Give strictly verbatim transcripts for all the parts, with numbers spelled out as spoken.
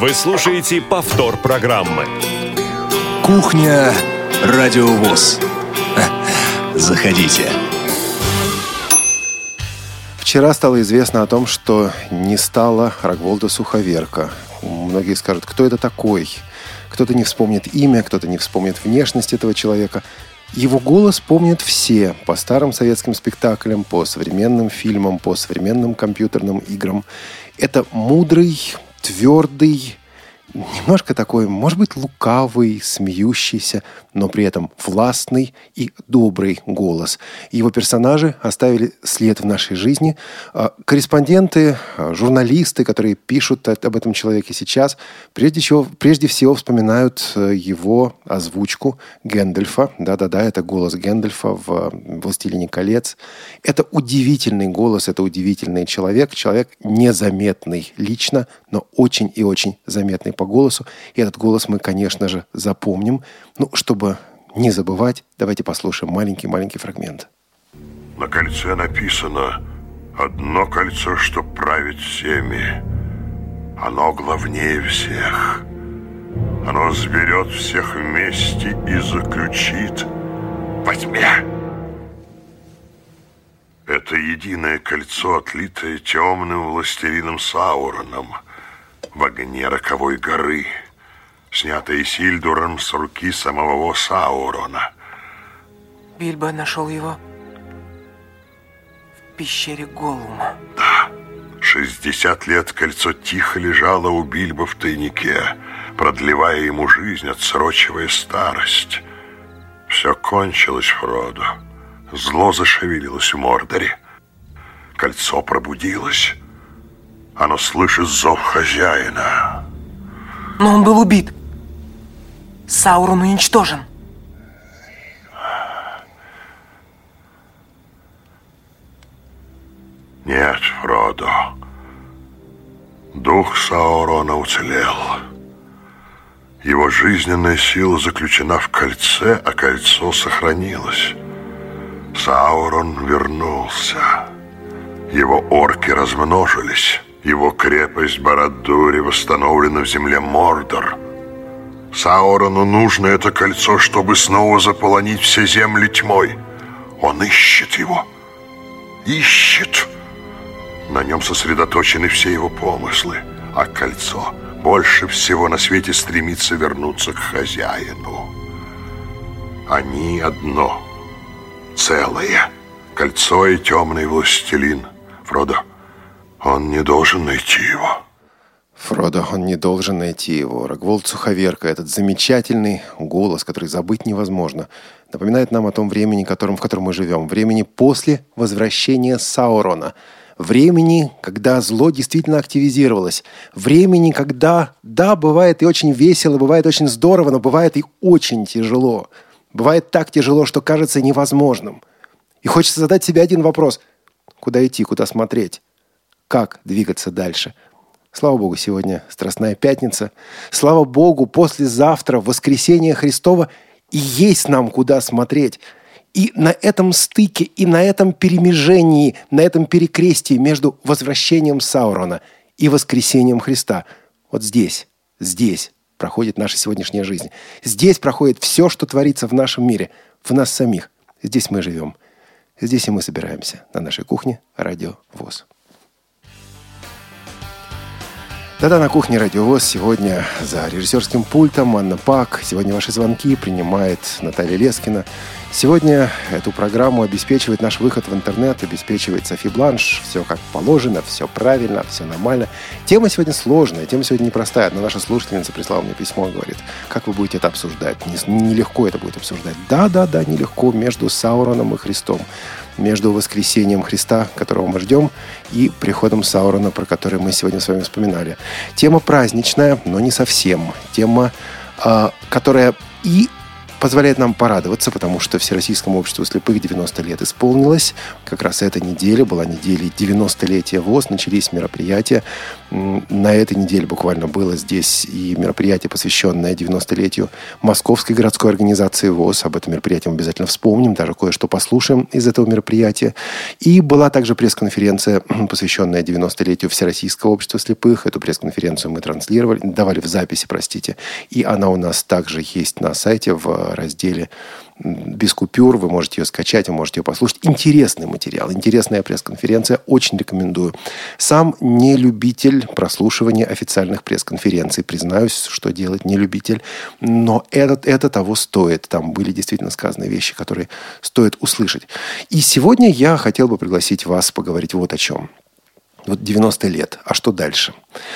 Вы слушаете повтор программы. Кухня Радио ВОС. Заходите. Вчера стало известно о том, что не стало Рогволда Суховерка. Многие скажут, кто это такой? Кто-то не вспомнит имя, кто-то не вспомнит внешность этого человека. Его голос помнят все по старым советским спектаклям, по современным фильмам, по современным компьютерным играм. Это мудрый, твердый, немножко такой, может быть, лукавый, смеющийся, но при этом властный и добрый голос. Его персонажи оставили след в нашей жизни. Корреспонденты, журналисты, которые пишут об этом человеке сейчас, прежде всего, прежде всего вспоминают его озвучку Гэндальфа. Да-да-да, это голос Гэндальфа в «Властелине колец». Это удивительный голос, это удивительный человек. Человек незаметный лично, но очень и очень заметный по голосу. И этот голос мы, конечно же, запомним. Ну, чтобы не забывать, давайте послушаем маленький-маленький фрагмент. На кольце написано: «Одно кольцо, что правит всеми. Оно главнее всех. Оно сберет всех вместе и заключит во тьме». Это единое кольцо, отлитое темным властелином Сауроном в огне роковой горы, снятое Сильдуром с руки самого Саурона. Бильбо нашел его в пещере Голлума. Да, шестьдесят лет кольцо тихо лежало у Бильбо в тайнике, продлевая ему жизнь, отсрочивая старость. Все кончилось, Фродо. Зло зашевелилось в Мордоре. Кольцо пробудилось. Оно слышит зов хозяина. Но он был убит. Саурон уничтожен. Нет, Фродо. Дух Саурона уцелел. Его жизненная сила заключена в кольце, а кольцо сохранилось. Саурон вернулся. Его орки размножились. Его крепость Барад-дури восстановлена в земле Мордор. Саурону нужно это кольцо, чтобы снова заполонить все земли тьмой. Он ищет его. Ищет. На нем сосредоточены все его помыслы. А кольцо больше всего на свете стремится вернуться к хозяину. Они одно. Целое. Кольцо и темный властелин. Фродо. Он не должен найти его. Фродо, он не должен найти его. Рогволд Суховерка, этот замечательный голос, который забыть невозможно, напоминает нам о том времени, которым, в котором мы живем. Времени после возвращения Саурона. Времени, когда зло действительно активизировалось. Времени, когда, да, бывает и очень весело, бывает очень здорово, но бывает и очень тяжело. Бывает так тяжело, что кажется невозможным. И хочется задать себе один вопрос. Куда идти, куда смотреть? Как двигаться дальше? Слава Богу, сегодня Страстная Пятница. Слава Богу, послезавтра, воскресение Христово, и есть нам куда смотреть. И на этом стыке, и на этом перемежении, на этом перекрестии между возвращением Саурона и воскресением Христа. Вот здесь, здесь проходит наша сегодняшняя жизнь. Здесь проходит все, что творится в нашем мире, в нас самих. Здесь мы живем. Здесь и мы собираемся на нашей кухне Радио ВОС. Да-да, на кухне Радио ВОС сегодня за режиссерским пультом Анна Пак. Сегодня ваши звонки принимает Наталья Лескина. Сегодня эту программу обеспечивает наш выход в интернет, обеспечивает Софи Бланш. Все как положено, все правильно, все нормально. Тема сегодня сложная, тема сегодня непростая. Одна наша слушательница прислала мне письмо и говорит: как вы будете это обсуждать? Нелегко это будет обсуждать. Да-да-да, нелегко между Сауроном и Христом. Между воскресением Христа, которого мы ждем, и приходом Саурона, про который мы сегодня с вами вспоминали. Тема праздничная, но не совсем. Тема, э, которая и позволяет нам порадоваться, потому что Всероссийскому обществу слепых девяносто лет исполнилось. Как раз эта неделя была неделей девяностолетия ВОС, начались мероприятия. На этой неделе буквально было здесь и мероприятие, посвященное девяностолетию Московской городской организации ВОС. Об этом мероприятии мы обязательно вспомним, даже кое-что послушаем из этого мероприятия. И была также пресс-конференция, посвященная девяностолетию Всероссийского общества слепых. Эту пресс-конференцию мы транслировали, давали в записи, простите. И она у нас также есть на сайте в разделе «Без купюр». Вы можете ее скачать, вы можете ее послушать. Интересный материал, интересная пресс-конференция. Очень рекомендую. Сам не любитель прослушивания официальных пресс-конференций. Признаюсь, что делать не любитель. Но этот, это того стоит. Там были действительно сказаны вещи, которые стоит услышать. И сегодня я хотел бы пригласить вас поговорить вот о чем. Вот девяносто лет. А что дальше?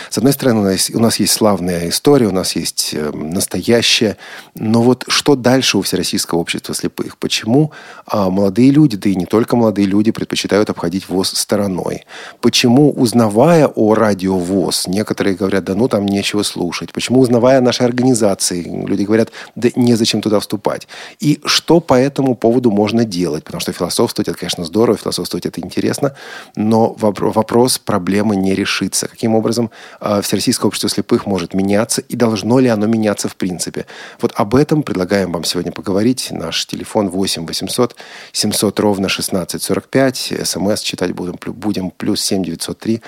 С одной стороны, у нас, у нас есть славная история, у нас есть настоящее. Но вот что дальше у Всероссийского общества слепых? Почему а, молодые люди, да и не только молодые люди, предпочитают обходить ВОС стороной? Почему, узнавая о радио ВОС, некоторые говорят, да ну там нечего слушать? Почему, узнавая о нашей организации, люди говорят, да незачем туда вступать? И что по этому поводу можно делать? Потому что философствовать, это, конечно, здорово, философствовать это интересно, но вопрос проблема не решится. Каким образом э, Всероссийское общество слепых может меняться и должно ли оно меняться в принципе? Вот об этом предлагаем вам сегодня поговорить. Наш телефон восемь восемьсот семьсот ровно шестнадцать сорок пять. СМС читать будем, будем плюс семь девятьсот три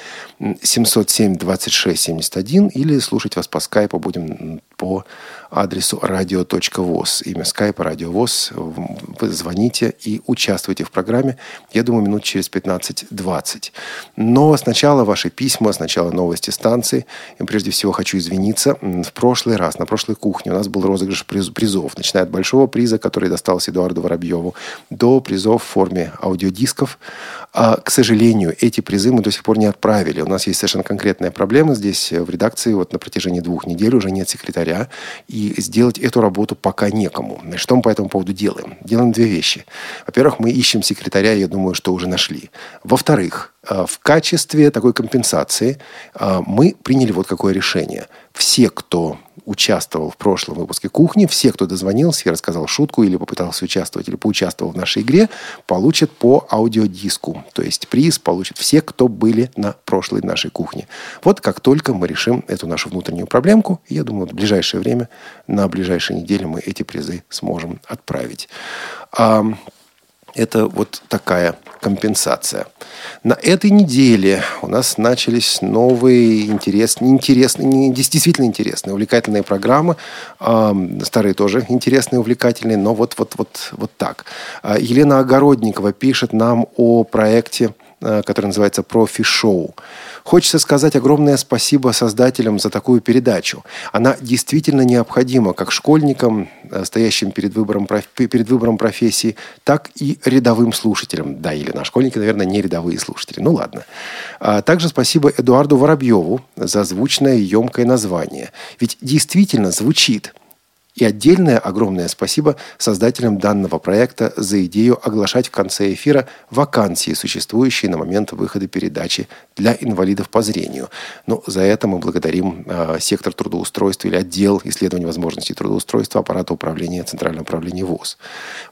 семьсот семь двадцать шесть семьдесят один или слушать вас по скайпу будем по адресу радио точка воз. Имя скайпа радио точка воз. Вы звоните и участвуйте в программе. Я думаю, минут через пятнадцать-двадцать. Но сначала ваши письма, сначала новости станции. И прежде всего хочу извиниться. В прошлый раз, на прошлой кухне, у нас был розыгрыш призов. Начиная от большого приза, который достался Эдуарду Воробьеву, до призов в форме аудиодисков. А, к сожалению, эти призы мы до сих пор не отправили. У нас есть совершенно конкретная проблема. Здесь в редакции вот на протяжении двух недель уже нет секретаря. И сделать эту работу пока некому. И что мы по этому поводу делаем? Делаем две вещи. Во-первых, мы ищем секретаря, я думаю, что уже нашли. Во-вторых, в качестве такой компенсации мы приняли вот какое решение. Все, кто участвовал в прошлом выпуске «Кухни», все, кто дозвонился и рассказал шутку или попытался участвовать, или поучаствовал в нашей игре, получат по аудиодиску. То есть приз получат все, кто были на прошлой нашей кухне. Вот как только мы решим эту нашу внутреннюю проблемку, я думаю, в ближайшее время, на ближайшей неделе мы эти призы сможем отправить. Это вот такая компенсация. На этой неделе у нас начались новые, интересные, интересные, действительно интересные, увлекательные программы. Старые тоже интересные, увлекательные, но вот, вот, вот, вот так. Елена Огородникова пишет нам о проекте, который называется «Профи-шоу». Хочется сказать огромное спасибо создателям за такую передачу. Она действительно необходима как школьникам, стоящим перед выбором, перед выбором профессии, так и рядовым слушателям. Да, или на школьники, наверное, не рядовые слушатели. Ну, ладно. Также спасибо Эдуарду Воробьеву за звучное и емкое название. Ведь действительно звучит. И отдельное огромное спасибо создателям данного проекта за идею оглашать в конце эфира вакансии, существующие на момент выхода передачи для инвалидов по зрению. Но за это мы благодарим э, сектор трудоустройства или отдел исследований возможностей трудоустройства аппарата управления Центрального управления ВОС.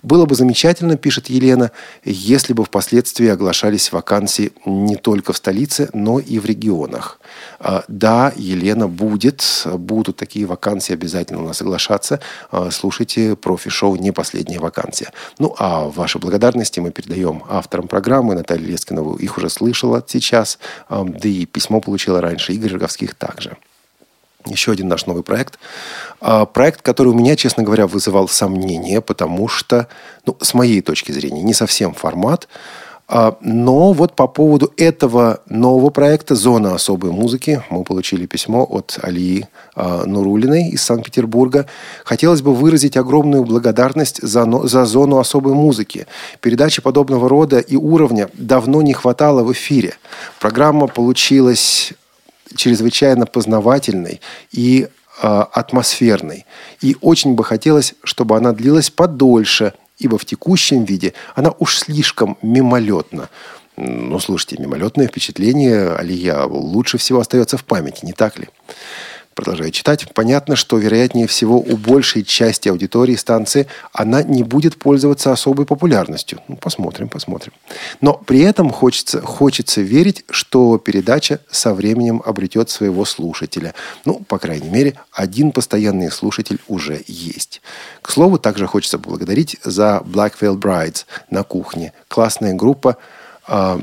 Было бы замечательно, пишет Елена, если бы впоследствии оглашались вакансии не только в столице, но и в регионах. Э, да, Елена, будет, будут такие вакансии обязательно у нас оглашаться. Слушайте «Профи-шоу. Не последняя вакансия». Ну, а ваши благодарности мы передаем авторам программы. Наталья Лескинова их уже слышала сейчас, да и письмо получила раньше. Игорь Жирговских также. Еще один наш новый проект. Проект, который у меня, честно говоря, вызывал сомнения, потому что, ну, с моей точки зрения, не совсем формат. Но вот по поводу этого нового проекта «Зона особой музыки» мы получили письмо от Алии Нурулиной из Санкт-Петербурга. Хотелось бы выразить огромную благодарность за, за «Зону особой музыки». Передачи подобного рода и уровня давно не хватало в эфире. Программа получилась чрезвычайно познавательной и э, атмосферной. И очень бы хотелось, чтобы она длилась подольше, ибо в текущем виде она уж слишком мимолетна. Ну, слушайте, мимолетное впечатление, Алия, лучше всего остается в памяти, не так ли? Продолжая читать, понятно, что, вероятнее всего, у большей части аудитории станции она не будет пользоваться особой популярностью. Ну, посмотрим, посмотрим. Но при этом хочется, хочется верить, что передача со временем обретет своего слушателя. Ну, по крайней мере, один постоянный слушатель уже есть. К слову, также хочется поблагодарить за Black Veil Brides на кухне. Классная группа э,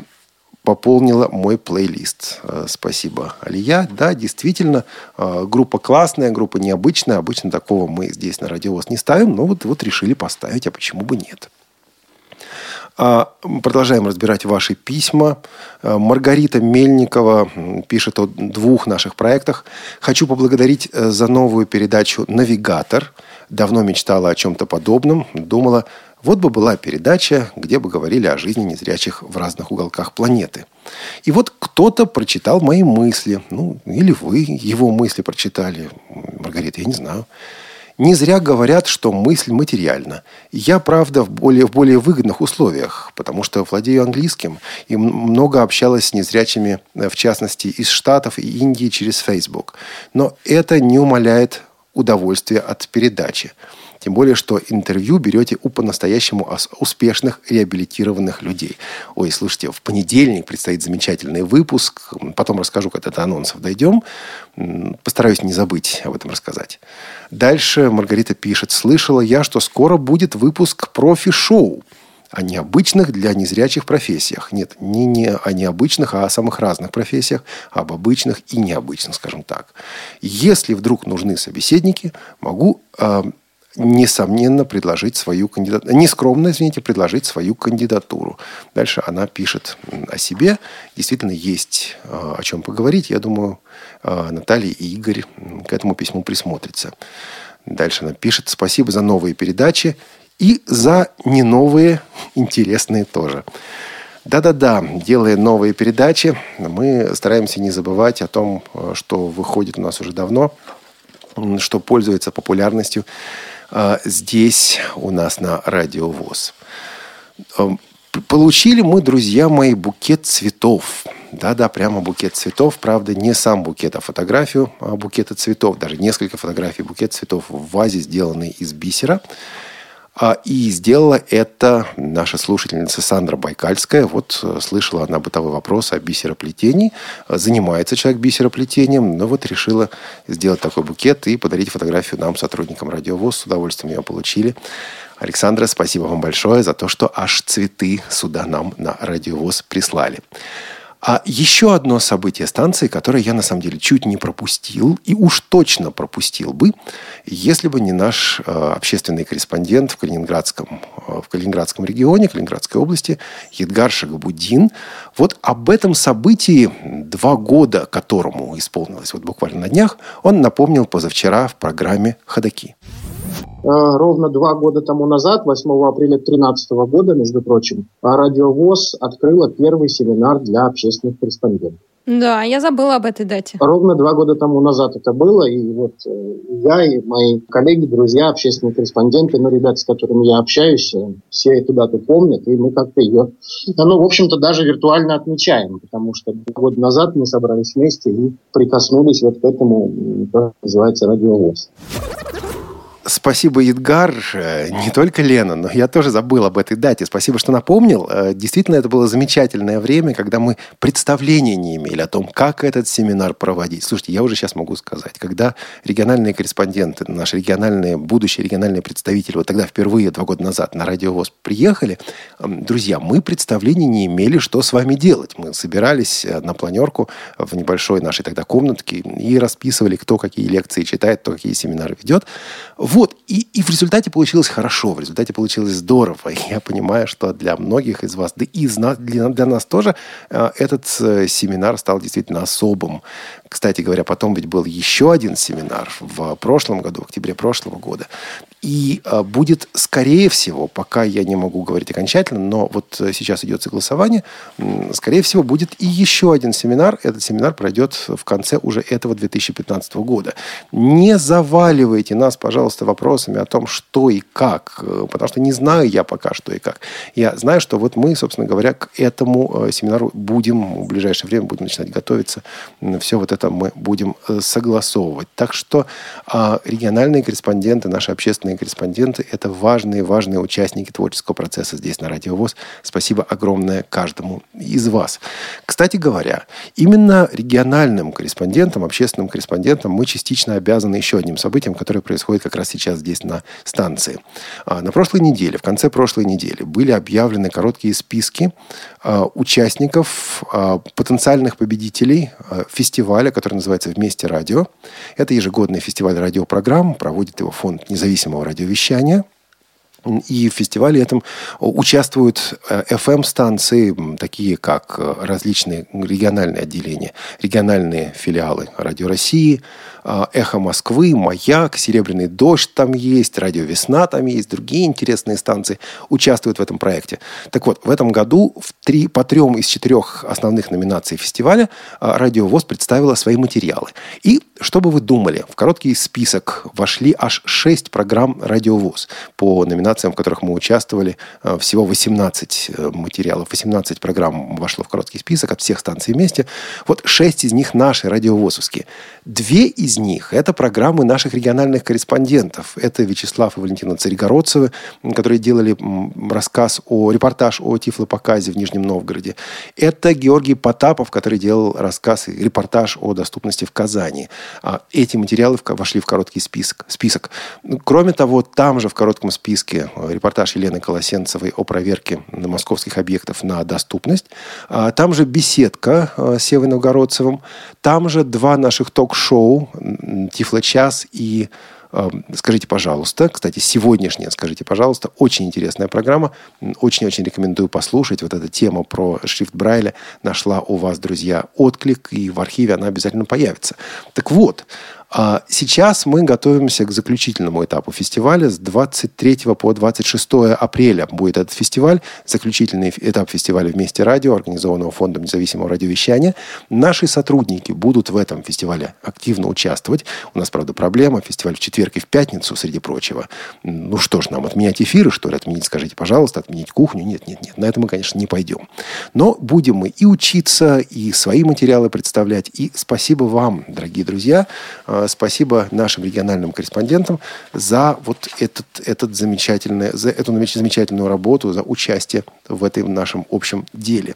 пополнила мой плейлист. Э, спасибо, Алия. Да, действительно, э, группа классная, группа необычная. Обычно такого мы здесь на радиовоз не ставим, но вот, вот решили поставить, а почему бы нет? Продолжаем разбирать ваши письма. Маргарита Мельникова пишет о двух наших проектах. Хочу поблагодарить за новую передачу «Навигатор». Давно мечтала о чем-то подобном. Думала, вот бы была передача, где бы говорили о жизни незрячих в разных уголках планеты. И вот кто-то прочитал мои мысли. Ну, или вы его мысли прочитали. Маргарита, я не знаю. Не зря говорят, что мысль материальна. Я, правда, в более, в более выгодных условиях, потому что владею английским и много общалась с незрячими, в частности, из Штатов и Индии через Facebook. Но это не умаляет удовольствия от передачи. Тем более, что интервью берете у по-настоящему успешных реабилитированных людей. Ой, слушайте, в понедельник предстоит замечательный выпуск. Потом расскажу, когда до анонсов дойдем. Постараюсь не забыть об этом рассказать. Дальше Маргарита пишет. Слышала я, что скоро будет выпуск профи-шоу о необычных для незрячих профессиях. Нет, не, не о необычных, а о самых разных профессиях, об обычных и необычных, скажем так. Если вдруг нужны собеседники, могу... Э, Несомненно, предложить свою кандидатуру. Нескромно, извините, предложить свою кандидатуру. Дальше она пишет о себе. Действительно, есть о чем поговорить. Я думаю, Наталья и Игорь к этому письму присмотрятся. Дальше она пишет. Спасибо за новые передачи и за не новые, интересные тоже. Да-да-да, делая новые передачи, мы стараемся не забывать о том, что выходит у нас уже давно, что пользуется популярностью здесь у нас на Радио ВОС. Получили мы, друзья мои, букет цветов. Да-да, прямо букет цветов. Правда, не сам букет, а фотографию букета цветов. Даже несколько фотографий букет цветов в вазе, сделанной из бисера. И сделала это наша слушательница Сандра Байкальская. Вот слышала она бытовой вопрос о бисероплетении. Занимается человек бисероплетением, но вот решила сделать такой букет и подарить фотографию нам, сотрудникам Радио ВОС. С удовольствием ее получили. Александра, спасибо вам большое за то, что аж цветы сюда нам на Радио ВОС прислали. А еще одно событие станции, которое я, на самом деле, чуть не пропустил, и уж точно пропустил бы, если бы не наш э, общественный корреспондент в Калининградском, э, в Калининградском регионе, Калининградской области, Едгар Шагабуддин. Вот об этом событии, два года которому исполнилось вот буквально на днях, он напомнил позавчера в программе «Ходоки». Ровно два года тому назад, восьмого апреля две тысячи тринадцатого года, между прочим, Радио ВОС открыла первый семинар для общественных корреспондентов. Да, я забыла об этой дате. Ровно два года тому назад это было, и вот я и мои коллеги, друзья, общественные корреспонденты, ну, ребята, с которыми я общаюсь, все эту дату помнят, и мы как-то ее, ну, в общем-то, даже виртуально отмечаем, потому что два года назад мы собрались вместе и прикоснулись вот к этому, как называется, Радио ВОС. Спасибо, Едгар. Не только Лена, но я тоже забыл об этой дате. Спасибо, что напомнил. Действительно, это было замечательное время, когда мы представления не имели о том, как этот семинар проводить. Слушайте, я уже сейчас могу сказать, когда региональные корреспонденты, наши региональные, будущие региональные представители, вот тогда впервые два года назад на Радио ВОС приехали, друзья, мы представления не имели, что с вами делать. Мы собирались на планерку в небольшой нашей тогда комнатке и расписывали, кто какие лекции читает, кто какие семинары ведет. Вот, и, и в результате получилось хорошо, в результате получилось здорово. И я понимаю, что для многих из вас, да и для, для нас тоже, этот семинар стал действительно особым. Кстати говоря, потом ведь был еще один семинар в прошлом году, в октябре прошлого года. И будет, скорее всего, пока я не могу говорить окончательно, но вот сейчас идет согласование, скорее всего, будет и еще один семинар. Этот семинар пройдет в конце уже этого две тысячи пятнадцатого года. Не заваливайте нас, пожалуйста, вопросами о том, что и как, потому что не знаю я пока, что и как. Я знаю, что вот мы, собственно говоря, к этому семинару будем в ближайшее время будем начинать готовиться. Все вот это мы будем согласовывать. Так что региональные корреспонденты, наши общественные корреспонденты – это важные-важные участники творческого процесса здесь, на Радио ВОС. Спасибо огромное каждому из вас. Кстати говоря, именно региональным корреспондентам, общественным корреспондентам мы частично обязаны еще одним событием, которое происходит как раз сейчас здесь, на станции. На прошлой неделе, в конце прошлой недели, были объявлены короткие списки участников, потенциальных победителей фестиваля, который называется «Вместе радио». Это ежегодный фестиваль радиопрограмм, проводит его фонд независимого радиовещания. И в фестивале этом участвуют эф эм-станции, такие как различные региональные отделения, региональные филиалы «Радио России», «Эхо Москвы», «Маяк», «Серебряный дождь» там есть, «Радио Весна» там есть, другие интересные станции участвуют в этом проекте. Так вот, в этом году в три, по трем из четырех основных номинаций фестиваля «Радио ВОС» представила свои материалы. И, что бы вы думали, в короткий список вошли аж шесть программ «Радио ВОС». По номинациям, в которых мы участвовали, всего восемнадцать материалов, восемнадцать программ вошло в короткий список от всех станций вместе. Вот шесть из них наши, «Радио ВОСовские». Две из из них. Это программы наших региональных корреспондентов. Это Вячеслав и Валентина Царегородцевы, которые делали рассказ о, репортаж о тифлопоказе в Нижнем Новгороде. Это Георгий Потапов, который делал рассказ и репортаж о доступности в Казани. Эти материалы вошли в короткий список. список. Кроме того, там же в коротком списке репортаж Елены Колосенцевой о проверке московских объектов на доступность. Там же беседка с Севой Новгородцевым. Там же два наших ток-шоу «Тифлочас» и «Скажите, пожалуйста». Кстати, сегодняшняя «Скажите, пожалуйста». Очень интересная программа. Очень-очень рекомендую послушать. Вот эта тема про шрифт Брайля нашла у вас, друзья, отклик. И в архиве она обязательно появится. Так вот, сейчас мы готовимся к заключительному этапу фестиваля. С двадцать третьего по двадцать шестое апреля будет этот фестиваль. Заключительный этап фестиваля «Вместе радио», организованного Фондом независимого радиовещания. Наши сотрудники будут в этом фестивале активно участвовать. У нас, правда, проблема. Фестиваль в четверг и в пятницу, среди прочего. Ну что ж, нам отменять эфиры, что ли? Отменить, скажите, пожалуйста, отменить кухню? Нет, нет, нет. На это мы, конечно, не пойдем. Но будем мы и учиться, и свои материалы представлять. И спасибо вам, дорогие друзья, спасибо нашим региональным корреспондентам за вот этот, этот замечательный, за эту замечательную работу, за участие в этом нашем общем деле.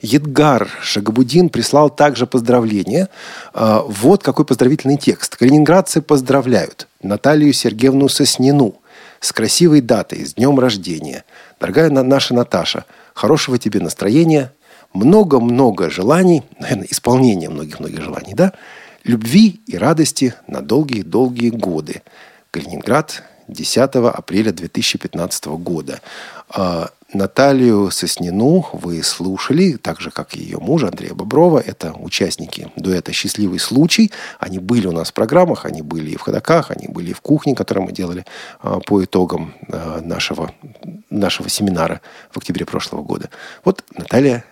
Едгар Шагабудин прислал также поздравления. Вот какой поздравительный текст. Калининградцы поздравляют Наталью Сергеевну Соснину с красивой датой, с днем рождения. Дорогая наша Наташа, хорошего тебе настроения, много-много желаний, наверное, исполнения многих-многих желаний, да? Любви и радости на долгие-долгие годы. Калининград, десятого апреля две тысячи пятнадцатого года. Наталью Соснину вы слушали, так же, как и ее мужа Андрея Боброва. Это участники дуэта «Счастливый случай». Они были у нас в программах, они были и в «Ходоках», они были и в «Кухне», которую мы делали по итогам нашего, нашего семинара в октябре прошлого года. Вот Наталья,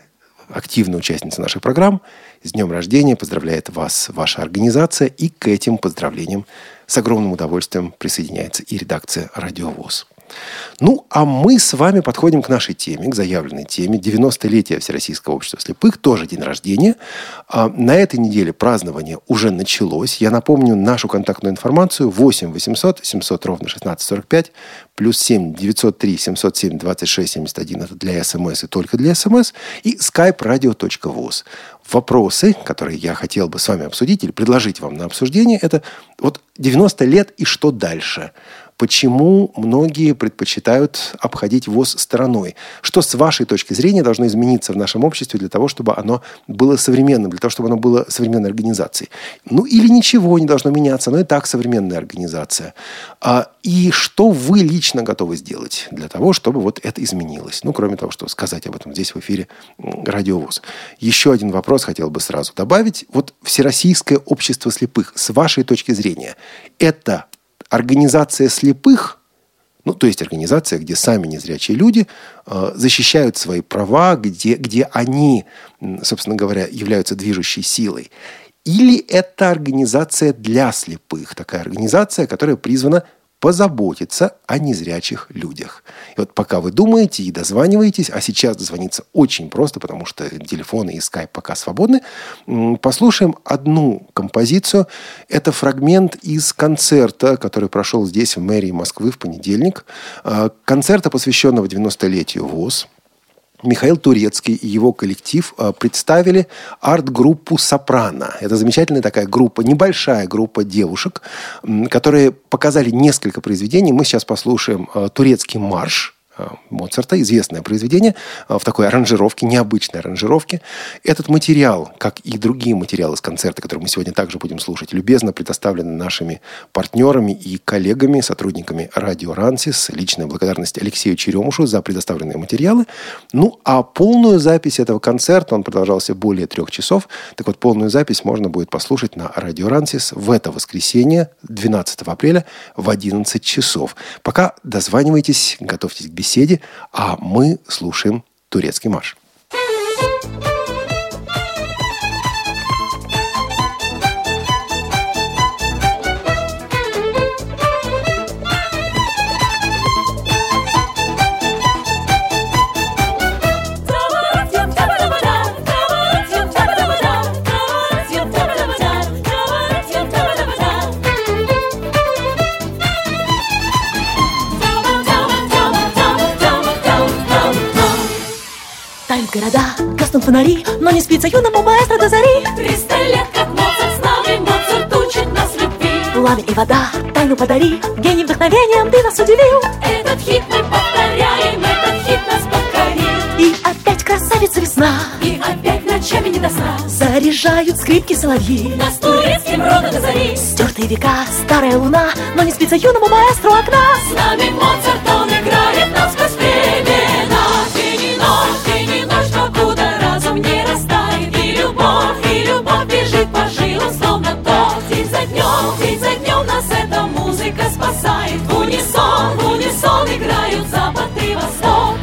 активная участница наших программ. С днем рождения поздравляет вас ваша организация. И к этим поздравлениям с огромным удовольствием присоединяется и редакция «Радио ВОС». Ну, а мы с вами подходим к нашей теме, к заявленной теме. девяностолетие Всероссийского общества слепых, тоже день рождения. На этой неделе празднование уже началось. Я напомню нашу контактную информацию. восемь восемьсот семьсот ровно шестнадцать сорок пять, плюс семь девятьсот три семьсот семь двадцать шесть семьдесят один. Это для СМС и только для СМС. И skype radio точка voz. Вопросы, которые я хотел бы с вами обсудить или предложить вам на обсуждение, это вот девяносто лет и что дальше? Почему многие предпочитают обходить ВОС стороной? Что, с вашей точки зрения, должно измениться в нашем обществе для того, чтобы оно было современным, для того, чтобы оно было современной организацией? Ну, или ничего не должно меняться, но и так современная организация. А, и что вы лично готовы сделать для того, чтобы вот это изменилось? Ну, кроме того, что сказать об этом здесь в эфире Радио ВОС. Еще один вопрос хотел бы сразу добавить. Вот Всероссийское общество слепых, с вашей точки зрения, это Организация слепых, ну, то есть организация, где сами незрячие люди защищают свои права, где, где они, собственно говоря, являются движущей силой. Или это организация для слепых, такая организация, которая призвана позаботиться о незрячих людях. И вот пока вы думаете и дозваниваетесь, а сейчас дозвониться очень просто, потому что телефоны и скайп пока свободны, послушаем одну композицию. Это фрагмент из концерта, который прошел здесь, в мэрии Москвы, в понедельник. Концерта, посвященного девяностолетию ВОС. Михаил Турецкий и его коллектив представили арт-группу «Сопрано». Это замечательная такая группа, небольшая группа девушек, которые показали несколько произведений. Мы сейчас послушаем «Турецкий марш» Моцарта, известное произведение, в такой аранжировке, необычной аранжировке. Этот материал, как и другие материалы с концерта, которые мы сегодня также будем слушать, любезно предоставлены нашими партнерами и коллегами, сотрудниками радио «Рансис». Личная благодарность Алексею Черемушу за предоставленные материалы. Ну, а полную запись этого концерта, он продолжался более трех часов, так вот, полную запись можно будет послушать на радио «Рансис» в это воскресенье, двенадцатого апреля, в одиннадцать часов. Пока дозванивайтесь, готовьтесь к беседе. Беседе, а мы слушаем «Турецкий марш». Города, гаснут фонари, но не спится юному маэстро до зари. Триста лет, как Моцарт с нами, Моцарт учит нас любви. Пламень и вода, тайну подари, гений вдохновением ты нас удивил. Этот хит мы повторяем, этот хит нас покорил. И опять красавица весна, и опять ночами не до сна. Заряжают скрипки соловьи, нас турецким родом до зари. Стертые века, старая луна, но не спится юному маэстро окна. С нами Моцарт, он играет нам сквозь времена. Ты не ночь, ты не ночь, покуда разум не растает. И любовь, и любовь бежит по жилам, словно ток. День за днем, день за днем нас эта музыка спасает. В унисон, в унисон играют запад и восток.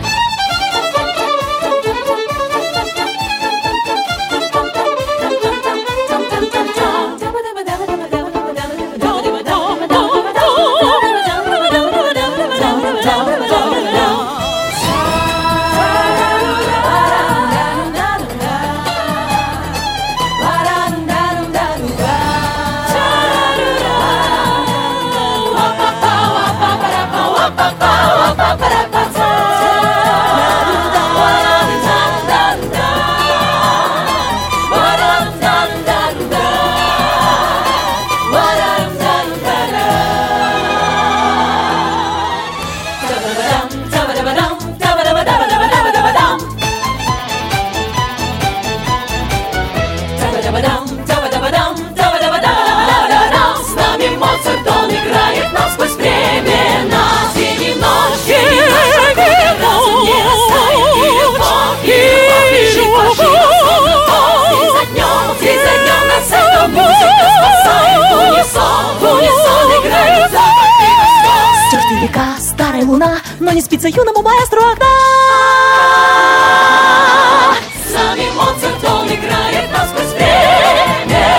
Луна, но не спится юному маэстро окна. С нами Моцарт, он играет нас сквозь время.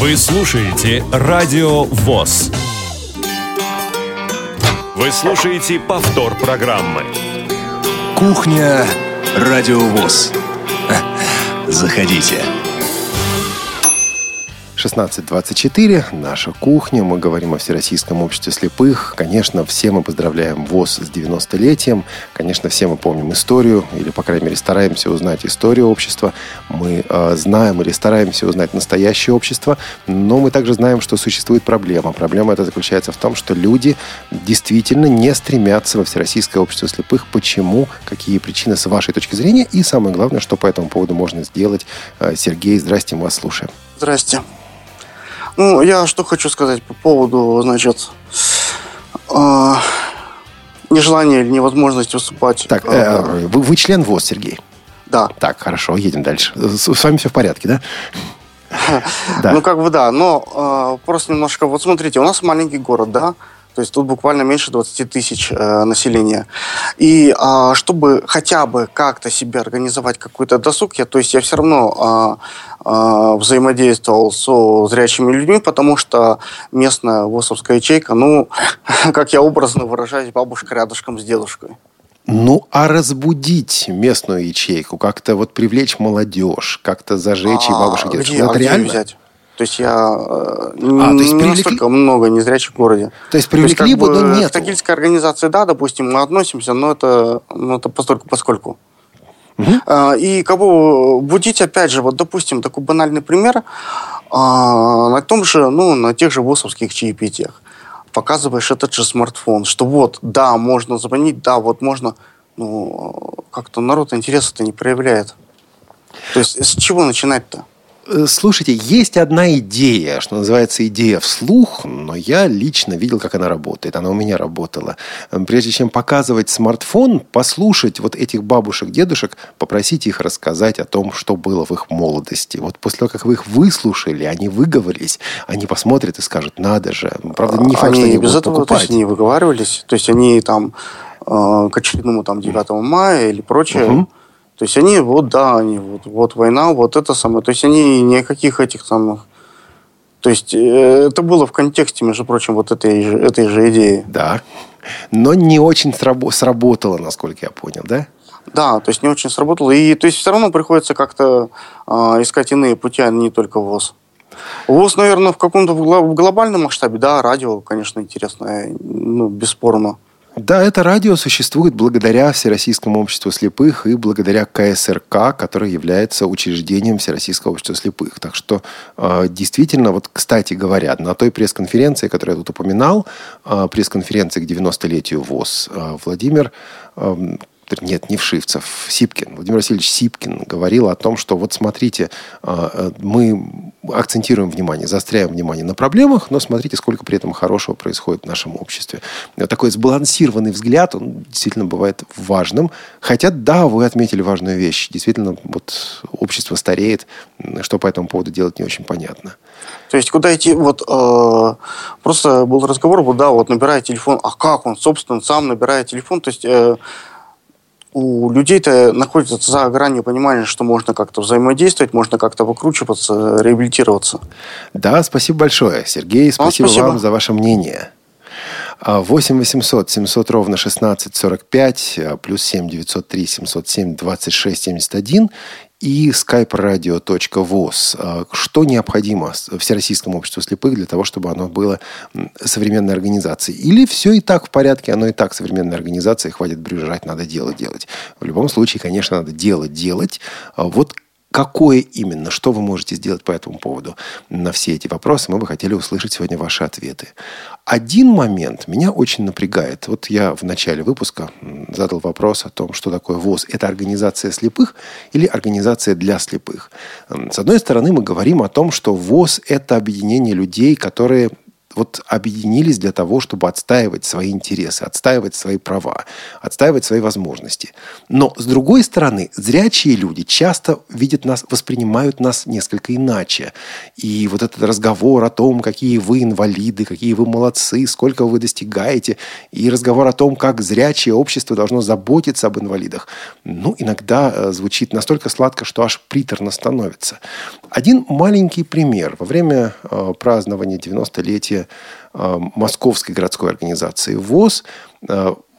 Вы слушаете радио ВОС. Вы слушаете повтор программы. Кухня радио ВОС. Заходите. шестнадцать двадцать четыре. Наша кухня. Мы говорим о Всероссийском обществе слепых. Конечно, все мы поздравляем ВОС с девяностолетием. Конечно, все мы помним историю, или, по крайней мере, стараемся узнать историю общества. Мы э, знаем или стараемся узнать настоящее общество. Но мы также знаем, что существует проблема. Проблема эта заключается в том, что люди действительно не стремятся во Всероссийское общество слепых. Почему? Какие причины с вашей точки зрения? И самое главное, что по этому поводу можно сделать. Сергей, здрасте, мы вас слушаем. Здрасте. Ну, я что хочу сказать по поводу, значит, э, нежелания или невозможности выступать. Так, э, э, вы, вы член ВОС, Сергей? да. Так, хорошо, едем дальше. С, с вами все в порядке, да? Да. Ну, как бы да, но э, просто немножко... Вот смотрите, у нас маленький город, да? То есть тут буквально меньше двадцати тысяч э, населения. И э, чтобы хотя бы как-то себе организовать какой-то досуг, я, то есть я все равно э, э, взаимодействовал со зрячими людьми, потому что местная ВОСовская ячейка, ну, как я образно выражаюсь, бабушка рядышком с дедушкой. Ну, а разбудить местную ячейку, как-то вот привлечь молодежь, как-то зажечь а, и бабушек и дедушек. А где реально? Взять? То есть я а, не есть привлекли... настолько много незрячих в городе. То есть привлекли бы, но нет. К тагильской организации, да, допустим, мы относимся, но это, но это постольку, поскольку. Угу. А, и как бы будить, опять же, вот, допустим, такой банальный пример, а, на том же, ну, на тех же ВОСовских чаепитиях. Показываешь этот же смартфон, что вот, да, можно звонить, да, вот можно, ну, как-то народ интереса-то не проявляет. То есть с чего начинать-то? Слушайте, есть одна идея, что называется идея вслух, но я лично видел, как она работает. Она у меня работала. Прежде чем показывать смартфон, послушать вот этих бабушек, дедушек, попросить их рассказать о том, что было в их молодости. Вот после того, как вы их выслушали, они выговорились, они посмотрят и скажут, надо же. Правда, не факт, они что они без будут этого, покупать. То есть, не выговаривались. То есть, они там э, к очередному там, девятого мая или прочее... Угу. То есть они, вот, да, они, вот, вот война, вот это самое. То есть они никаких этих самых... То есть это было в контексте, между прочим, вот этой же, этой же идеи. Да, но не очень сработало, насколько я понял, да? Да, то есть не очень сработало. И то есть все равно приходится как-то э, искать иные пути, а не только ВОС. ВОС, наверное, в каком-то в глобальном масштабе, да, радио, конечно, интересное, ну, бесспорно. Да, это радио существует благодаря Всероссийскому обществу слепых и благодаря ка эс эр ка, которое является учреждением Всероссийского общества слепых. Так что, действительно, вот, кстати говоря, на той пресс-конференции, которую я тут упоминал, пресс-конференции к девяностолетию ВОС, Владимир... Нет, не Вшивцев, Сипкин. Владимир Васильевич Сипкин говорил о том, что вот смотрите, мы акцентируем внимание, заостряем внимание на проблемах, но смотрите, сколько при этом хорошего происходит в нашем обществе. Вот такой сбалансированный взгляд, он действительно бывает важным. Хотя, да, вы отметили важную вещь. Действительно, вот общество стареет, что по этому поводу делать не очень понятно. То есть, куда идти? Вот э, просто был разговор, вот, да, вот набирает телефон, а как он, собственно, сам набирает телефон, то есть... Э, у людей-то находится за гранью понимания, что можно как-то взаимодействовать, можно как-то выкручиваться, реабилитироваться. Да, спасибо большое, Сергей. Спасибо, а, спасибо. Вам за ваше мнение. восемь восемьсот семьсот ровно шестнадцать сорок пять, плюс семь девятьсот три семьсот семь двадцать шесть семьдесят один и skype radio точка voz. Что необходимо Всероссийскому обществу слепых для того, чтобы оно было современной организацией? Или все и так в порядке, оно и так современная организация, хватит брюзжать, надо дело делать. В любом случае, конечно, надо дело делать. Вот какое именно, что вы можете сделать по этому поводу? На все эти вопросы мы бы хотели услышать сегодня ваши ответы. Один момент меня очень напрягает. Вот я в начале выпуска задал вопрос о том, что такое ВОС. Это организация слепых или организация для слепых? С одной стороны, мы говорим о том, что ВОС – это объединение людей, которые... вот объединились для того, чтобы отстаивать свои интересы, отстаивать свои права, отстаивать свои возможности. Но, с другой стороны, зрячие люди часто видят нас, воспринимают нас несколько иначе. И вот этот разговор о том, какие вы инвалиды, какие вы молодцы, сколько вы достигаете, и разговор о том, как зрячее общество должно заботиться об инвалидах, ну, иногда звучит настолько сладко, что аж приторно становится. Один маленький пример. Во время празднования девяностолетия Московской городской организации ВОС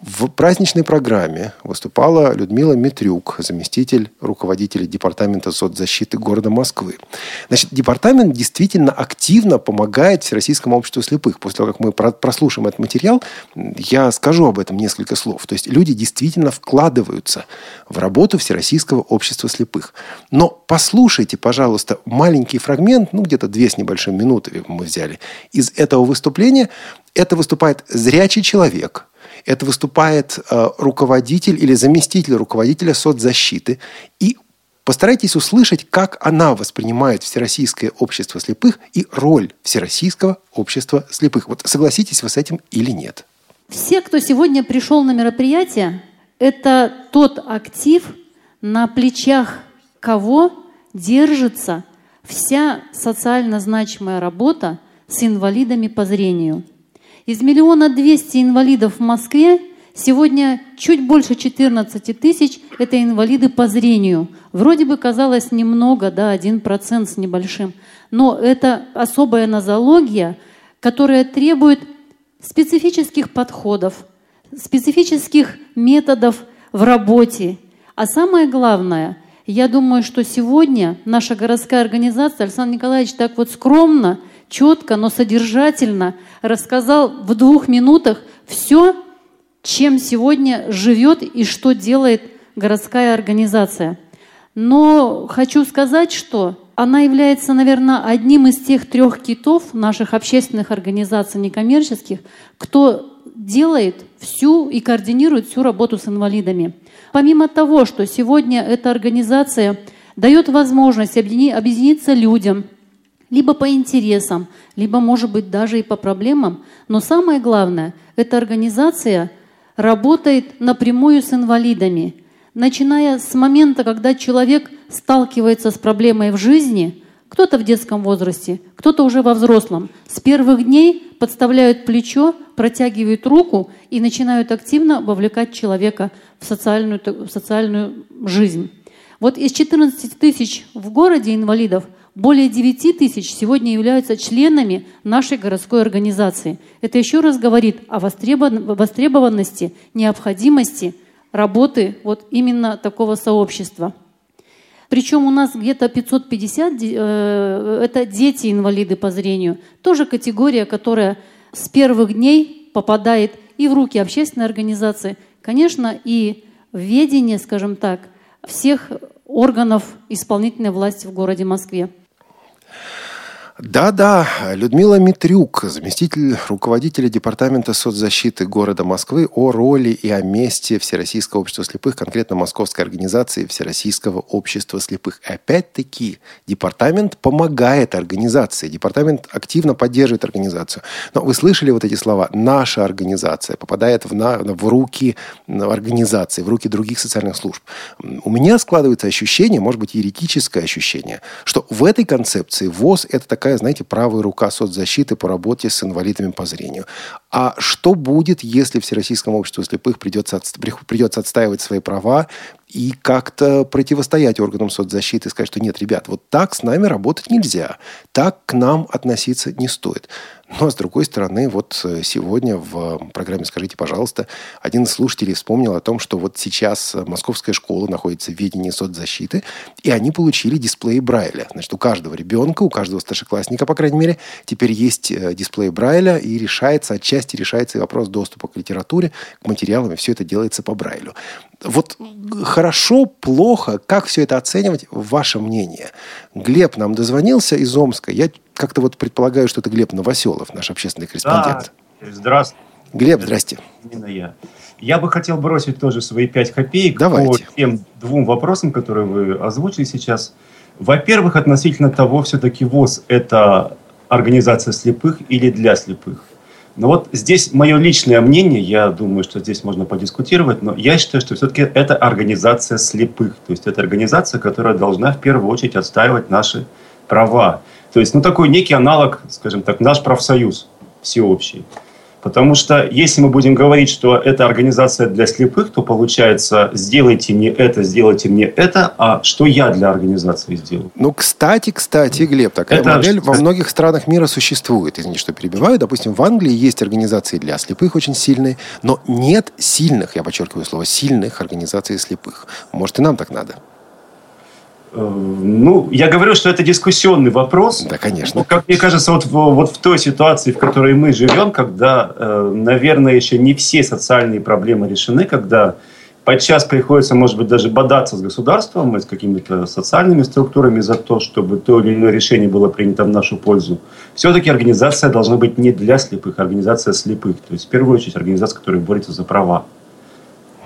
в праздничной программе выступала Людмила Митрюк, заместитель руководителя Департамента соцзащиты города Москвы. Значит, департамент действительно активно помогает Всероссийскому обществу слепых. После того, как мы прослушаем этот материал, я скажу об этом несколько слов. То есть люди действительно вкладываются в работу Всероссийского общества слепых. Но послушайте, пожалуйста, маленький фрагмент, ну, где-то две с небольшим минуты мы взяли, из этого выступления. Это выступает зрячий человек, это выступает э, руководитель или заместитель руководителя соцзащиты. И постарайтесь услышать, как она воспринимает Всероссийское общество слепых и роль Всероссийского общества слепых. Вот согласитесь вы с этим или нет? Все, кто сегодня пришел на мероприятие, это тот актив, на плечах кого держится вся социально значимая работа с инвалидами по зрению. Из миллиона двести инвалидов в Москве сегодня чуть больше четырнадцати тысяч – это инвалиды по зрению. Вроде бы казалось немного, да, один процент с небольшим, но это особая нозология, которая требует специфических подходов, специфических методов в работе. А самое главное, я думаю, что сегодня наша городская организация, Александр Николаевич так вот скромно, четко, но содержательно рассказал в двух минутах все, чем сегодня живет и что делает городская организация. Но хочу сказать, что она является, наверное, одним из тех трех китов наших общественных организаций некоммерческих, кто делает всю и координирует всю работу с инвалидами. Помимо того, что сегодня эта организация дает возможность объединиться людям, либо по интересам, либо, может быть, даже и по проблемам. Но самое главное, эта организация работает напрямую с инвалидами. Начиная с момента, когда человек сталкивается с проблемой в жизни, кто-то в детском возрасте, кто-то уже во взрослом, с первых дней подставляют плечо, протягивают руку и начинают активно вовлекать человека в социальную, в социальную жизнь. Вот из четырнадцати тысяч в городе инвалидов более девяти тысяч сегодня являются членами нашей городской организации. Это еще раз говорит о востребованности, необходимости работы вот именно такого сообщества. Причем у нас где-то пятьсот пятьдесят э, это дети-инвалиды по зрению. Тоже категория, которая с первых дней попадает и в руки общественной организации, конечно, и в ведение, скажем так, всех органов исполнительной власти в городе Москве. Да-да, Людмила Митрюк, заместитель руководителя Департамента соцзащиты города Москвы, о роли и о месте Всероссийского общества слепых, конкретно Московской организации Всероссийского общества слепых. И опять-таки, департамент помогает организации, департамент активно поддерживает организацию. Но вы слышали вот эти слова? Наша организация попадает в, на, в руки организации, в руки других социальных служб. У меня складывается ощущение, может быть, еретическое ощущение, что в этой концепции ВОС – это такая Такая, знаете, правая рука соцзащиты по работе с инвалидами по зрению. А что будет, если Всероссийскому обществу слепых придется, отста- придется отстаивать свои права и как-то противостоять органам соцзащиты и сказать, что нет, ребят, вот так с нами работать нельзя, так к нам относиться не стоит. Но, с другой стороны, вот сегодня в программе «Скажите, пожалуйста», один из слушателей вспомнил о том, что вот сейчас московская школа находится в ведении соцзащиты, и они получили дисплей Брайля. Значит, у каждого ребенка, у каждого старшеклассника, по крайней мере, теперь есть дисплей Брайля, и решается, отчасти решается и вопрос доступа к литературе, к материалам, и все это делается по Брайлю. Вот хорошо, плохо, как все это оценивать, ваше мнение? Глеб нам дозвонился из Омска, я как-то вот предполагаю, что это Глеб Новоселов, наш общественный корреспондент. Да, здравствуйте. Глеб, здрасте. Именно я. Я бы хотел бросить тоже свои пять копеек. Давайте. По тем двум вопросам, которые вы озвучили сейчас. Во-первых, относительно того, все-таки ВОС – это организация слепых или для слепых. Но вот здесь мое личное мнение, я думаю, что здесь можно подискутировать, но я считаю, что все-таки это организация слепых. То есть это организация, которая должна в первую очередь отстаивать наши права. То есть, ну, такой некий аналог, скажем так, наш профсоюз всеобщий. Потому что, если мы будем говорить, что это организация для слепых, то получается, сделайте мне это, сделайте мне это, а что я для организации сделаю? Ну, кстати, кстати, Глеб, такая это... модель во многих странах мира существует. Извините, что перебиваю. Допустим, в Англии есть организации для слепых очень сильные, но нет сильных, я подчеркиваю слово, сильных организаций слепых. Может, и нам так надо? Ну, я говорю, что это дискуссионный вопрос. Да, конечно. Но, как мне кажется, вот в, вот в той ситуации, в которой мы живем, когда, наверное, еще не все социальные проблемы решены, когда подчас приходится, может быть, даже бодаться с государством и с какими-то социальными структурами за то, чтобы то или иное решение было принято в нашу пользу. Все-таки организация должна быть не для слепых, а организация слепых. То есть, в первую очередь, организация, которая борется за права.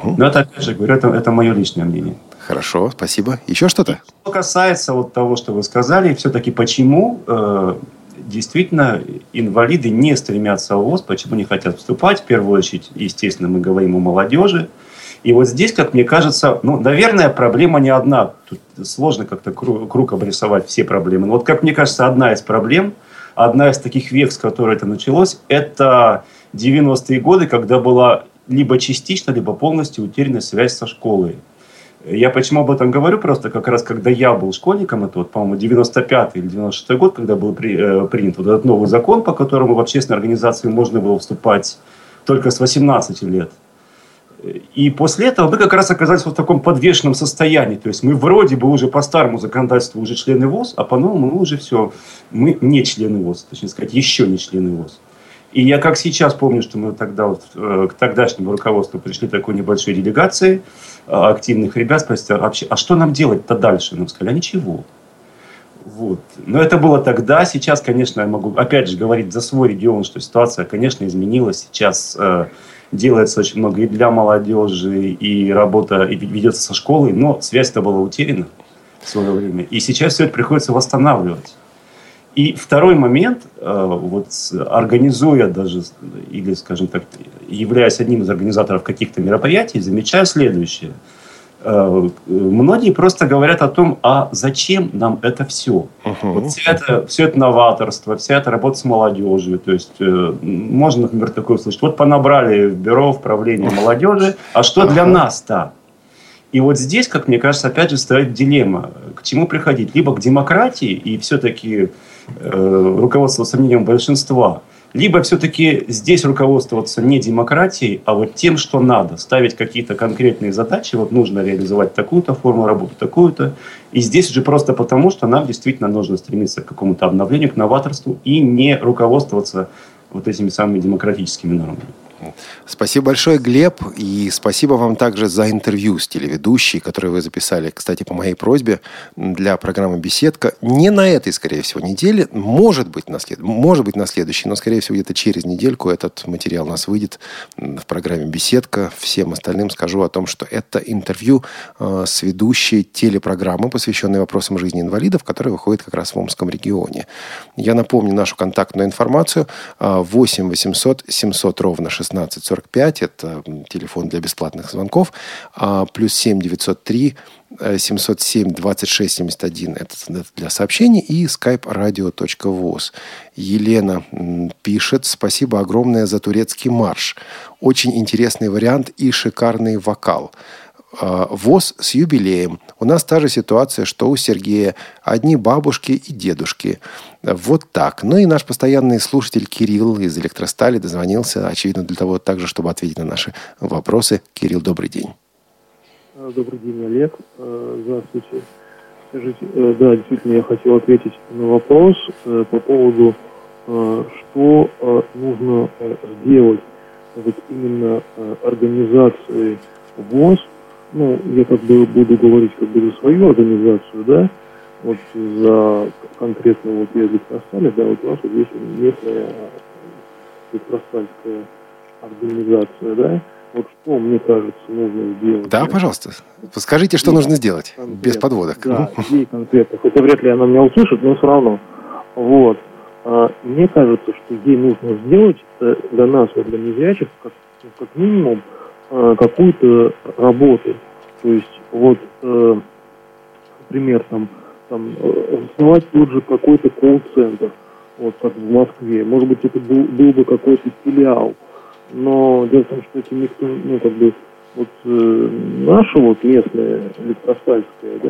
Но это, опять же, говорю, это, это мое личное мнение. Хорошо, спасибо. Еще что-то? Что касается вот того, что вы сказали, все-таки почему э, действительно инвалиды не стремятся в ВОС, почему не хотят вступать, в первую очередь, естественно, мы говорим о молодежи, И вот здесь, как мне кажется, ну, наверное, проблема не одна. Тут сложно как-то круг обрисовать все проблемы. Но вот, как мне кажется, одна из проблем, одна из таких век, с которой это началось, это девяностые годы, когда была либо частично, либо полностью утеряна связь со школой. Я почему об этом говорю? Просто как раз, когда я был школьником, это, вот, по-моему, девяносто пятый или девяносто шестой год, когда был при, э, принят вот этот новый закон, по которому в общественные организации можно было вступать только с восемнадцати лет. И после этого мы как раз оказались вот в таком подвешенном состоянии. То есть мы вроде бы уже по старому законодательству уже члены ВОЗ, а по-новому мы уже все, мы не члены ВОЗ, точнее сказать, еще не члены ВОЗ. И я как сейчас помню, что мы тогда вот, к тогдашнему руководству пришли такой небольшой делегации активных ребят, спросили, а что нам делать-то дальше? Нам сказали, а ничего. Вот. Но это было тогда. Сейчас, конечно, я могу опять же говорить за свой регион, что ситуация, конечно, изменилась. Сейчас э, делается очень много и для молодежи, и работа и ведется со школой, но связь-то была утеряна в свое время. И сейчас все это приходится восстанавливать. И второй момент, вот организуя даже, или, скажем так, являясь одним из организаторов каких-то мероприятий, замечаю следующее. Многие просто говорят о том, а зачем нам это все? Uh-huh. Вот все, это, все это новаторство, вся эта работа с молодежью. То есть можно, например, такое услышать. Вот понабрали в бюро, в правление молодежи, а что uh-huh. для нас-то? И вот здесь, как мне кажется, опять же стоит дилемма. К чему приходить? Либо к демократии и все-таки э, руководствоваться мнением большинства, либо все-таки здесь руководствоваться не демократией, а вот тем, что надо. Ставить какие-то конкретные задачи. Вот нужно реализовать такую-то форму работы, такую-то. И здесь уже просто потому, что нам действительно нужно стремиться к какому-то обновлению, к новаторству и не руководствоваться вот этими самыми демократическими нормами. Спасибо большое, Глеб, и спасибо вам также за интервью с телеведущей, которое вы записали, кстати, по моей просьбе для программы «Беседка». Не на этой, скорее всего, неделе, может быть, на, след... может быть, на следующей, но, скорее всего, где-то через недельку этот материал у нас выйдет в программе «Беседка». Всем остальным скажу о том, что это интервью с ведущей телепрограммы, посвященной вопросам жизни инвалидов, которая выходит как раз в Омском регионе. Я напомню нашу контактную информацию. восемь восемьсот семьсот ровно шестнадцать сорок пять. Это телефон для бесплатных звонков. Плюс семь девятьсот три семьсот семь двадцать шесть семьдесят один. Это для сообщений. И skype radio точка voz. Елена пишет: спасибо огромное за турецкий марш. Очень интересный вариант и шикарный вокал. ВОЗ с юбилеем. У нас та же ситуация, что у Сергея. Одни бабушки и дедушки. Вот так. Ну и наш постоянный слушатель Кирилл из Электростали дозвонился, очевидно, для того также, чтобы ответить на наши вопросы. Кирилл, добрый день. Добрый день, Олег. Здравствуйте. Скажите, да, действительно, я хотел ответить на вопрос по поводу, что нужно сделать вот именно организации ВОЗ. Ну, я как бы буду говорить как бы за свою организацию, да, вот за конкретно вот я Электростали, да, вот у нас вот есть местная электростальская организация, да, вот что, мне кажется, нужно сделать. Да, да? Пожалуйста, скажите, что ей нужно сделать, конкретно, без подводок. Да, ей конкретно, хотя вряд ли она меня услышит, но все равно, вот, мне кажется, что ей нужно сделать для нас, для незрячих, как, как минимум, какую-то работу, то есть вот, э, например, там, там основать тот же какой-то колл-центр, вот как в Москве, может быть, это был, был бы какой-то филиал, но дело в том, что это никто, ну как бы, вот э, наша вот местная электростальская, да,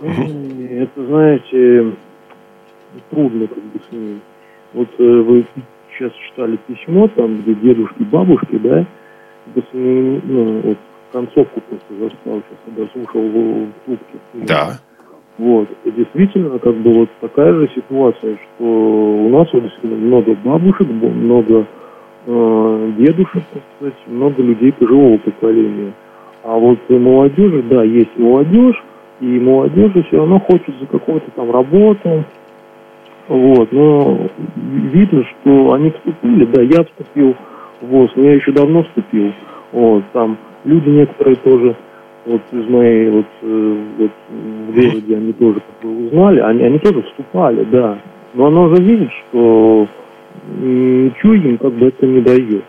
mm-hmm. это, знаете, трудно как бы с ней. Вот э, вы сейчас читали письмо, там где дедушки, бабушки, да. Ну, вот, концовку просто застал, сейчас я дослушал в, в трубке. Да. Вот. И действительно, как бы вот такая же ситуация, что у нас вот много бабушек, много э, дедушек, так сказать, много людей пожилого поколения. А вот у молодежи, да, есть молодежь, и молодежи все равно хочет за какую-то там работу. Вот. Но видно, что они вступили, да, я вступил. Вот, я еще давно вступил, вот, там люди некоторые тоже, вот, из моей, вот, вот в городе они тоже как бы узнали, они, они тоже вступали, да, но она уже видит, что ничего им как бы это не дает.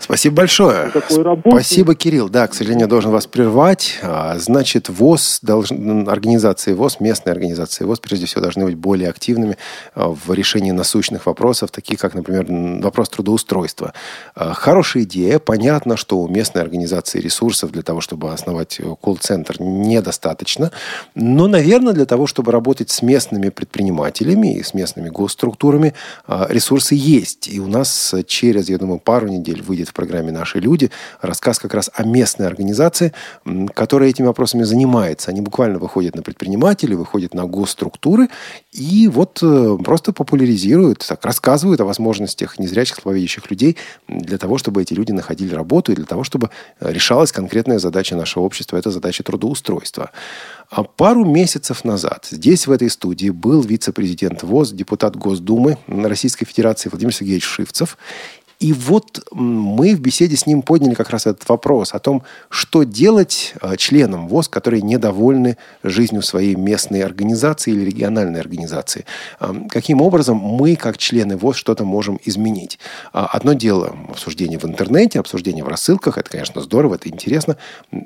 Спасибо большое. Спасибо, Кирилл. Да, к сожалению, должен вас прервать. Значит, ВОС, организации ВОС, местные организации ВОС, прежде всего, должны быть более активными в решении насущных вопросов, таких как, например, вопрос трудоустройства. Хорошая идея. Понятно, что у местной организации ресурсов для того, чтобы основать колл-центр, недостаточно. Но, наверное, для того, чтобы работать с местными предпринимателями и с местными госструктурами, ресурсы есть. И у нас через, я думаю, пару недель выйдет в программе «Наши люди» рассказ как раз о местной организации, которая этими вопросами занимается. Они буквально выходят на предпринимателей, выходят на госструктуры и вот просто популяризируют, так, рассказывают о возможностях незрячих, слабовидящих людей для того, чтобы эти люди находили работу и для того, чтобы решалась конкретная задача нашего общества. Это задача трудоустройства. А пару месяцев назад здесь, в этой студии, был вице-президент ВОС, депутат Госдумы Российской Федерации Владимир Сергеевич Шивцев. И вот мы в беседе с ним подняли как раз этот вопрос о том, что делать членам ВОС, которые недовольны жизнью своей местной организации или региональной организации. Каким образом мы, как члены ВОС, что-то можем изменить. Одно дело обсуждение в интернете, обсуждение в рассылках. Это, конечно, здорово, это интересно.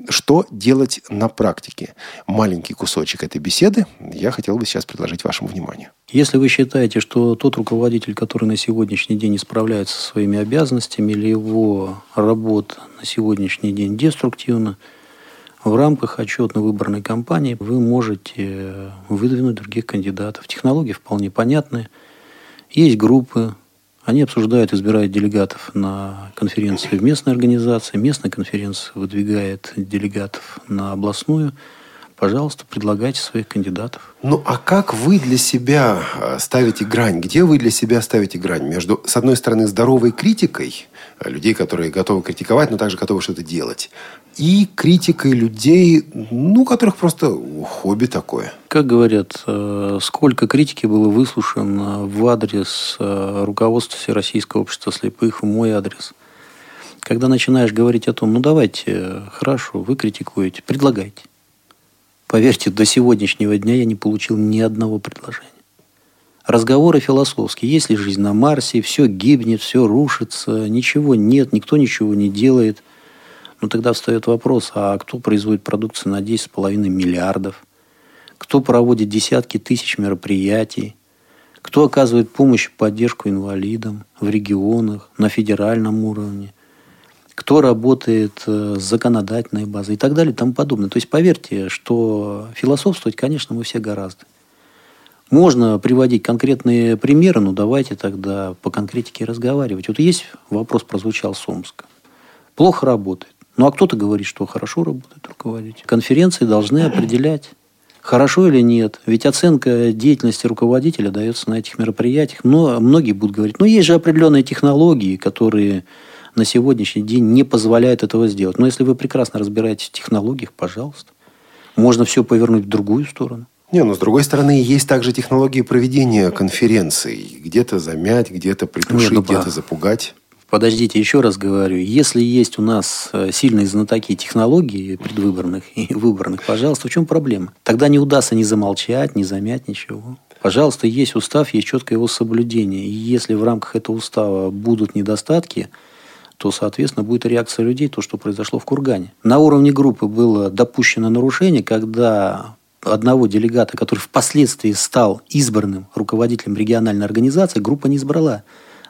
Что делать на практике? Маленький кусочек этой беседы я хотел бы сейчас предложить вашему вниманию. Если вы считаете, что тот руководитель, который на сегодняшний день не справляется со своими обязанностями, или его работа на сегодняшний день деструктивна, в рамках отчетно-выборной кампании вы можете выдвинуть других кандидатов. Технологии вполне понятны. Есть группы, они обсуждают, избирают делегатов на конференции в местной организации, местная конференция выдвигает делегатов на областную. Пожалуйста, предлагайте своих кандидатов. Ну, а как вы для себя ставите грань? Где вы для себя ставите грань? Между, с одной стороны, здоровой критикой, людей, которые готовы критиковать, но также готовы что-то делать, и критикой людей, ну, у которых просто хобби такое. Как говорят, сколько критики было выслушано в адрес руководства Всероссийского общества слепых, в мой адрес. Когда начинаешь говорить о том, ну, давайте, хорошо, вы критикуете, предлагайте. Поверьте, до сегодняшнего дня я не получил ни одного предложения. Разговоры философские. Есть ли жизнь на Марсе? Все гибнет, все рушится. Ничего нет, никто ничего не делает. Но тогда встает вопрос, а кто производит продукцию на десять с половиной миллиардов? Кто проводит десятки тысяч мероприятий? Кто оказывает помощь и поддержку инвалидам в регионах, на федеральном уровне? Кто работает с законодательной базой и так далее и тому подобное. То есть, поверьте, что философствовать, конечно, мы все гораздо. Можно приводить конкретные примеры, но давайте тогда по конкретике разговаривать. Вот есть вопрос, прозвучал с Омска. Плохо работает. Ну, а кто-то говорит, что хорошо работает руководитель. Конференции должны определять, хорошо или нет. Ведь оценка деятельности руководителя дается на этих мероприятиях. Но многие будут говорить, ну, есть же определенные технологии, которые... на сегодняшний день не позволяет этого сделать. Но если вы прекрасно разбираетесь в технологиях, пожалуйста. Можно все повернуть в другую сторону. Не, но с другой стороны, есть также технологии проведения конференций. Где-то замять, где-то придушить, Нет, ну, где-то по... запугать. Подождите, еще раз говорю. Если есть у нас сильные знатоки технологий предвыборных и выборных, пожалуйста, в чем проблема? Тогда не удастся ни замолчать, ни замять ничего. Пожалуйста, есть устав, есть четкое его соблюдение. И если в рамках этого устава будут недостатки... то, соответственно, будет реакция людей, то, что произошло в Кургане. На уровне группы было допущено нарушение, когда одного делегата, который впоследствии стал избранным руководителем региональной организации, группа не избрала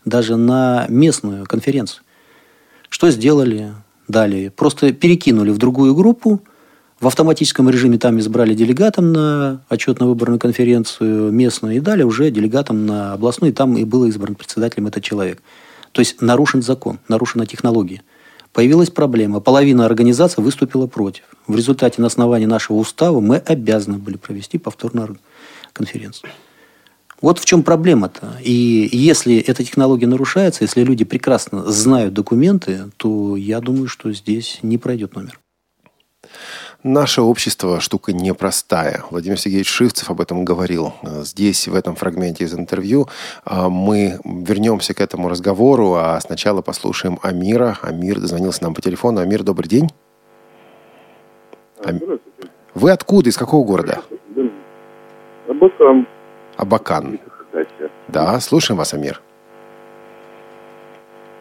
даже на местную конференцию. Что сделали далее? Просто перекинули в другую группу, в автоматическом режиме там избрали делегатом на отчетно-выборную конференцию местную, и далее уже делегатом на областную, и там и был избран председателем этот человек. То есть нарушен закон, нарушена технология. Появилась проблема. Половина организаций выступила против. В результате на основании нашего устава мы обязаны были провести повторную конференцию. Вот в чем проблема-то. И если эта технология нарушается, если люди прекрасно знают документы, то я думаю, что здесь не пройдет номер. Наше общество – штука непростая. Владимир Сергеевич Шивцев об этом говорил. Здесь, в этом фрагменте из интервью, мы вернемся к этому разговору, а сначала послушаем Амира. Амир дозвонился нам по телефону. Амир, добрый день. Ам... Вы откуда? Из какого города? Абакан. Абакан. Да, слушаем вас, Амир.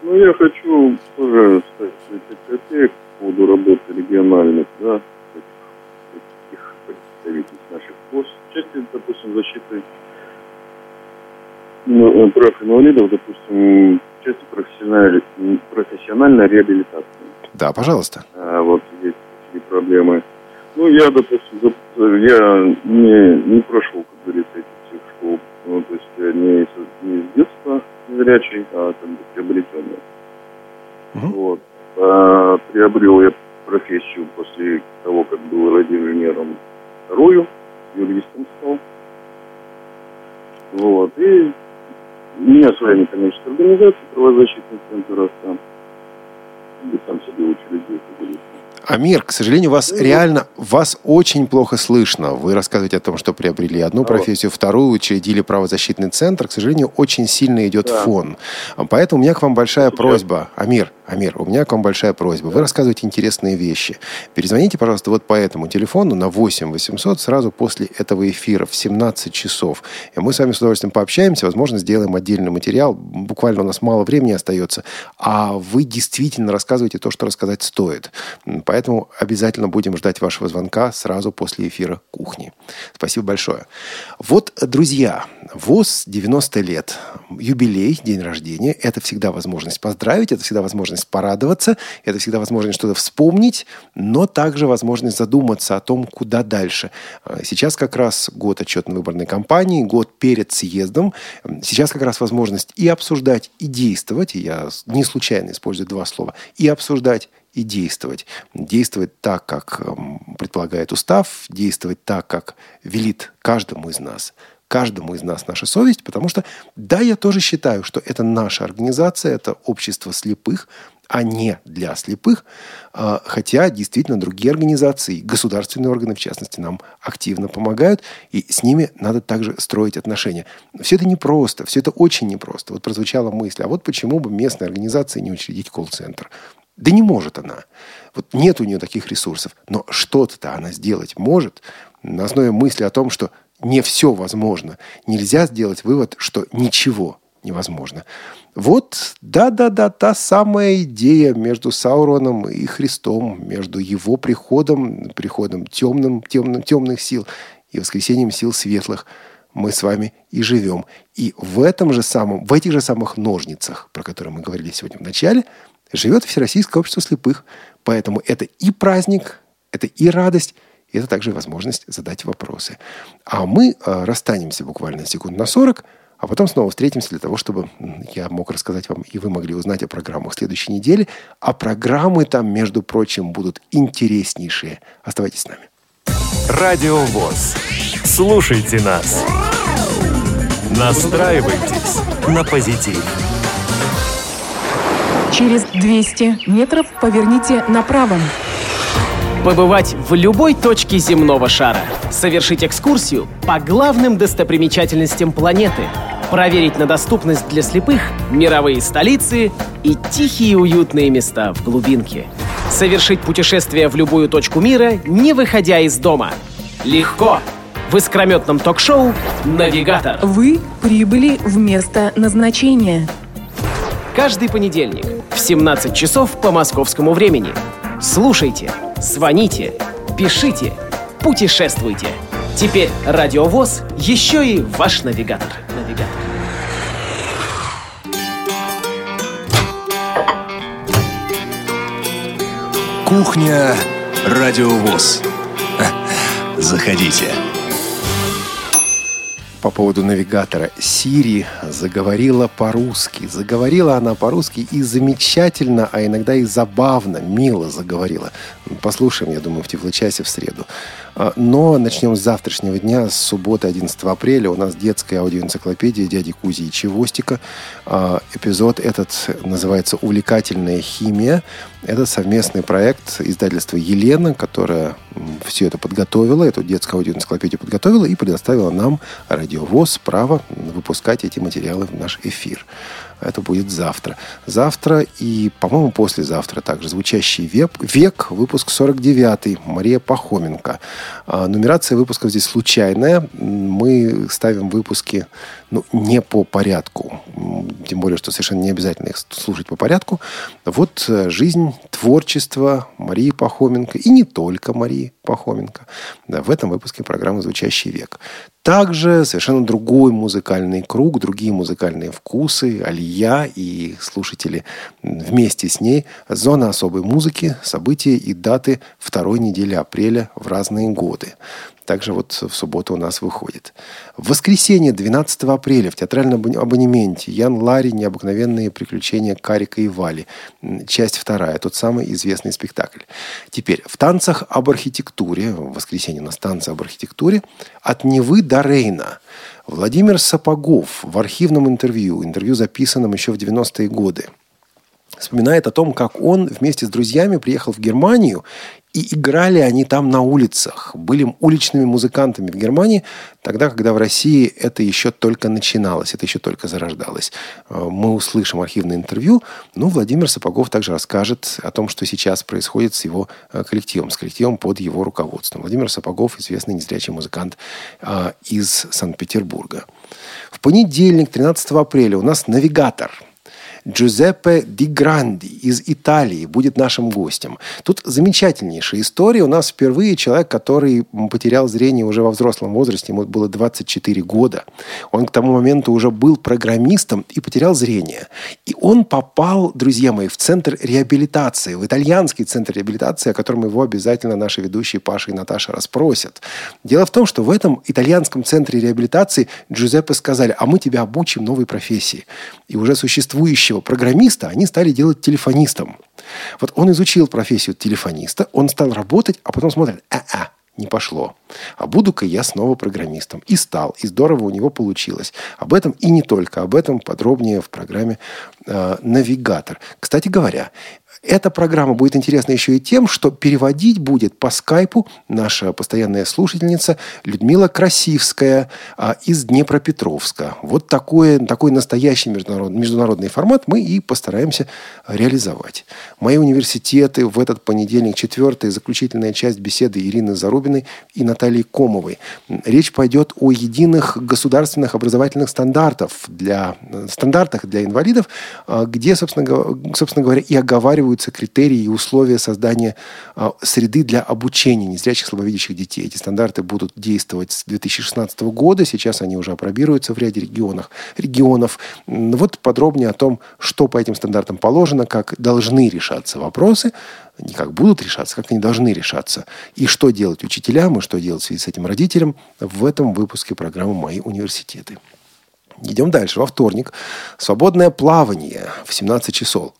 Ну, Ну, я хочу тоже сказать копеек по поводу работы региональных, да, таких представителей наших ВОЗ. В части, допустим, защиты ну, прав инвалидов, допустим, в части профессиональной, профессиональной реабилитации. Да, пожалуйста. А, вот есть такие проблемы. Ну, я, допустим, я не, не прошел, как говорится, этих школ. Ну, то есть я не, не из детства незрячий, а там приобретенный. Uh-huh. Вот. А, приобрел я профессию после того, как был радиоинженером вторую, юристом стал. Вот. И меня с вами, конечно, организация правозащитный центр «Астан», где сам себе учу людей, как говорится. Амир, к сожалению, вас ну, реально, вас очень плохо слышно. Вы рассказываете о том, что приобрели одну профессию, вторую, учредили правозащитный центр. К сожалению, очень сильно идет да. фон. Поэтому у меня к вам большая Сейчас. просьба. Амир, Амир, у меня к вам большая просьба. Да. Вы рассказываете интересные вещи. Перезвоните, пожалуйста, вот по этому телефону на восемь восемьсот сразу после этого эфира в семнадцать часов. И мы с вами с удовольствием пообщаемся. Возможно, сделаем отдельный материал. Буквально у нас мало времени остается. А вы действительно рассказываете то, что рассказать стоит. Поэтому обязательно будем ждать вашего звонка сразу после эфира «Кухни». Спасибо большое. Вот, друзья, ВОС девяносто лет. Юбилей, день рождения. Это всегда возможность поздравить, это всегда возможность порадоваться, это всегда возможность что-то вспомнить, но также возможность задуматься о том, куда дальше. Сейчас как раз год отчетно-выборной кампании, год перед съездом. Сейчас как раз возможность и обсуждать, и действовать. И я не случайно использую два слова. И обсуждать, и действовать. Действовать так, как предполагает устав, действовать так, как велит каждому из нас. Каждому из нас наша совесть, потому что, да, я тоже считаю, что это наша организация, это общество слепых, а не для слепых, хотя действительно другие организации, государственные органы, в частности, нам активно помогают, и с ними надо также строить отношения. Все это непросто, все это очень непросто. Вот прозвучала мысль, а вот почему бы местной организации не учредить колл-центр? Да не может она. Вот нет у нее таких ресурсов. Но что-то она сделать может на основе мысли о том, что не все возможно. Нельзя сделать вывод, что ничего невозможно. Вот, да-да-да, та самая идея между Сауроном и Христом, между его приходом, приходом темным, темным, темных сил и воскресением сил светлых. Мы с вами и живем. И в этом же самом, в этих же самых ножницах, про которые мы говорили сегодня в начале, живет Всероссийское общество слепых. Поэтому это и праздник, это и радость, и это также возможность задать вопросы. А мы расстанемся буквально секунд на сорок, а потом снова встретимся для того, чтобы я мог рассказать вам, и вы могли узнать о программах следующей недели. А программы там, между прочим, будут интереснейшие. Оставайтесь с нами. Радио ВОС. Слушайте нас. Настраивайтесь на позитив. Через двести метров поверните направо. Побывать в любой точке земного шара. Совершить экскурсию по главным достопримечательностям планеты. Проверить на доступность для слепых мировые столицы и тихие уютные места в глубинке. Совершить путешествие в любую точку мира, не выходя из дома. Легко! В искрометном ток-шоу «Навигатор». Вы прибыли в место назначения. Каждый понедельник в семнадцать часов по московскому времени. Слушайте, звоните, пишите, путешествуйте. Теперь Радио ВОС еще и ваш навигатор. Навигатор. Кухня Радио ВОС. Заходите. По поводу навигатора. Сири заговорила по-русски. Заговорила она по-русски и замечательно, а иногда и забавно, мило заговорила. Послушаем, я думаю, в Тифлочасе в среду. Но начнем с завтрашнего дня, с субботы, одиннадцатого апреля. У нас детская аудиоэнциклопедия «Дяди Кузи и Чевостика». Эпизод этот называется «Увлекательная химия». Это совместный проект издательства «Елена», которая все это подготовила, эту детскую аудиоэнциклопедию подготовила и предоставила нам, Радио ВОС, право выпускать эти материалы в наш эфир. Это будет завтра. Завтра и, по-моему, послезавтра также. «Звучащий век», выпуск сорок девятый, Мария Пахоменко. Нумерация выпусков здесь случайная. Мы ставим выпуски, ну, не по порядку. Тем более, что совершенно не обязательно их слушать по порядку. Вот жизнь, творчество Марии Пахоменко. И не только Марии Пахоменко. Да, в этом выпуске программы «Звучащий век». Также совершенно другой музыкальный круг, другие музыкальные вкусы, Алия и слушатели вместе с ней. Зона особой музыки, события и даты второй недели апреля в разные годы. Также вот в субботу у нас выходит. В воскресенье двенадцатого апреля в театральном абонементе Ян Ларри «Необыкновенные приключения Карика и Вали». Часть вторая. Тот самый известный спектакль. Теперь в «Танцах об архитектуре». В воскресенье у нас «Танцы об архитектуре». От Невы до Рейна. Владимир Сапогов в архивном интервью, интервью, записанном еще в девяностые годы, вспоминает о том, как он вместе с друзьями приехал в Германию, и играли они там на улицах, были уличными музыкантами в Германии, тогда, когда в России это еще только начиналось, это еще только зарождалось. Мы услышим архивное интервью, но Владимир Сапогов также расскажет о том, что сейчас происходит с его коллективом, с коллективом под его руководством. Владимир Сапогов, известный незрячий музыкант из Санкт-Петербурга. В понедельник, тринадцатого апреля, у нас «Навигатор». Джузеппе Ди Гранди из Италии будет нашим гостем. Тут замечательнейшая история. У нас впервые человек, который потерял зрение уже во взрослом возрасте. Ему было двадцать четыре года. Он к тому моменту уже был программистом и потерял зрение. И он попал, друзья мои, в центр реабилитации, в итальянский центр реабилитации, о котором его обязательно наши ведущие Паша и Наташа расспросят. Дело в том, что в этом итальянском центре реабилитации Джузеппе сказали: а мы тебя обучим новой профессии. И уже существующим программиста они стали делать телефонистом. Вот он изучил профессию телефониста, он стал работать, а потом смотрит: а-а, не пошло. А буду-ка я снова программистом. И стал. И здорово у него получилось. Об этом и не только. Об этом подробнее в программе э, «Навигатор». Кстати говоря, эта программа будет интересна еще и тем, что переводить будет по скайпу наша постоянная слушательница Людмила Красивская а, из Днепропетровска. Вот такое, такой настоящий международный, международный формат мы и постараемся реализовать. Мои университеты в этот понедельник, четвертая, заключительная часть беседы Ирины Зарубиной и Натальи Комовой. Речь пойдет о единых государственных образовательных стандартах для, стандартах для инвалидов, где, собственно, собственно говоря, и оговаривают критерии и условия создания а, среды для обучения незрячих, слабовидящих детей. Эти стандарты будут действовать с две тысячи шестнадцатого года. Сейчас они уже апробируются в ряде регионах, регионов. Вот подробнее о том, что по этим стандартам положено, как должны решаться вопросы, не как будут решаться, как они должны решаться, и что делать учителям, и что делать в связи с этим родителям, в этом выпуске программы «Мои университеты». Идем дальше. Во вторник. Свободное плавание в семнадцать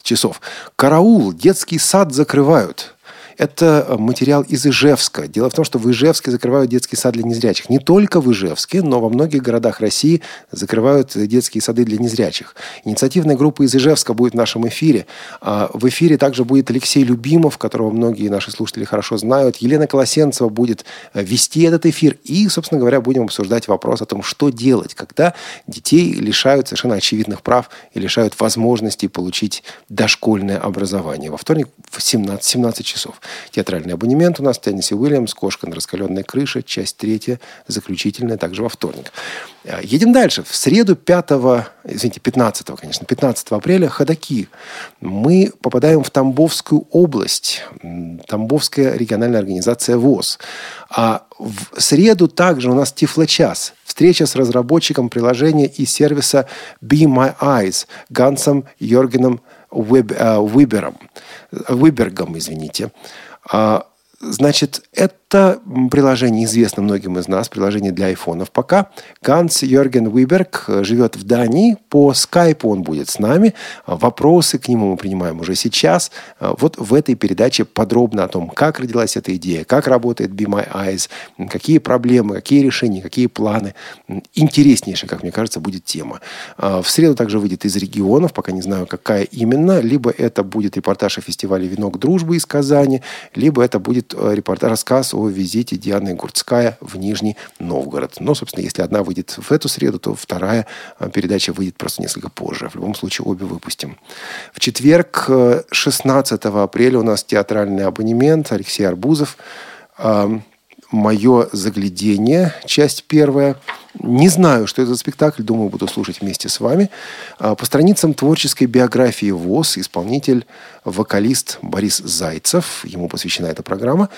часов. «Караул! Детский сад закрывают». Это материал из Ижевска. Дело в том, что в Ижевске закрывают детский сад для незрячих. Не только в Ижевске, но во многих городах России закрывают детские сады для незрячих. Инициативная группа из Ижевска будет в нашем эфире. В эфире также будет Алексей Любимов, которого многие наши слушатели хорошо знают. Елена Колосенцева будет вести этот эфир. И, собственно говоря, будем обсуждать вопрос о том, что делать, когда детей лишают совершенно очевидных прав и лишают возможности получить дошкольное образование. Во вторник в семнадцать часов. Театральный абонемент у нас Тенниси Уильямс, «Кошка на раскаленной крыше», часть третья, заключительная, также во вторник. Едем дальше. В среду пятого, извините, пятнадцатого, конечно, пятнадцатого апреля ходаки. Мы попадаем в Тамбовскую область. Тамбовская региональная организация ВОС. А в среду также у нас Тифлочас. Встреча с разработчиком приложения и сервиса Be My Eyes Гансом Йоргеном Вибергом, Вибергом, извините. Значит, это приложение известно многим из нас, приложение для айфонов пока. Ганс Йорген Виберг живет в Дании. По скайпу он будет с нами. Вопросы к нему мы принимаем уже сейчас. Вот в этой передаче подробно о том, как родилась эта идея, как работает Be My Eyes, какие проблемы, какие решения, какие планы. Интереснейшая, как мне кажется, будет тема. В среду также выйдет из регионов, пока не знаю, какая именно. Либо это будет репортаж о фестивале «Венок дружбы» из Казани, либо это будет будет репортаж, рассказ о визите Дианы Гурцкая в Нижний Новгород. Но, собственно, если одна выйдет в эту среду, то вторая передача выйдет просто несколько позже. В любом случае, обе выпустим. В четверг, шестнадцатого апреля, у нас театральный абонемент. Алексей Арбузов. «Мое заглядение», часть первая. Не знаю, что это за спектакль, думаю, буду слушать вместе с вами. По страницам творческой биографии ВОС исполнитель, вокалист Борис Зайцев, ему посвящена эта программа.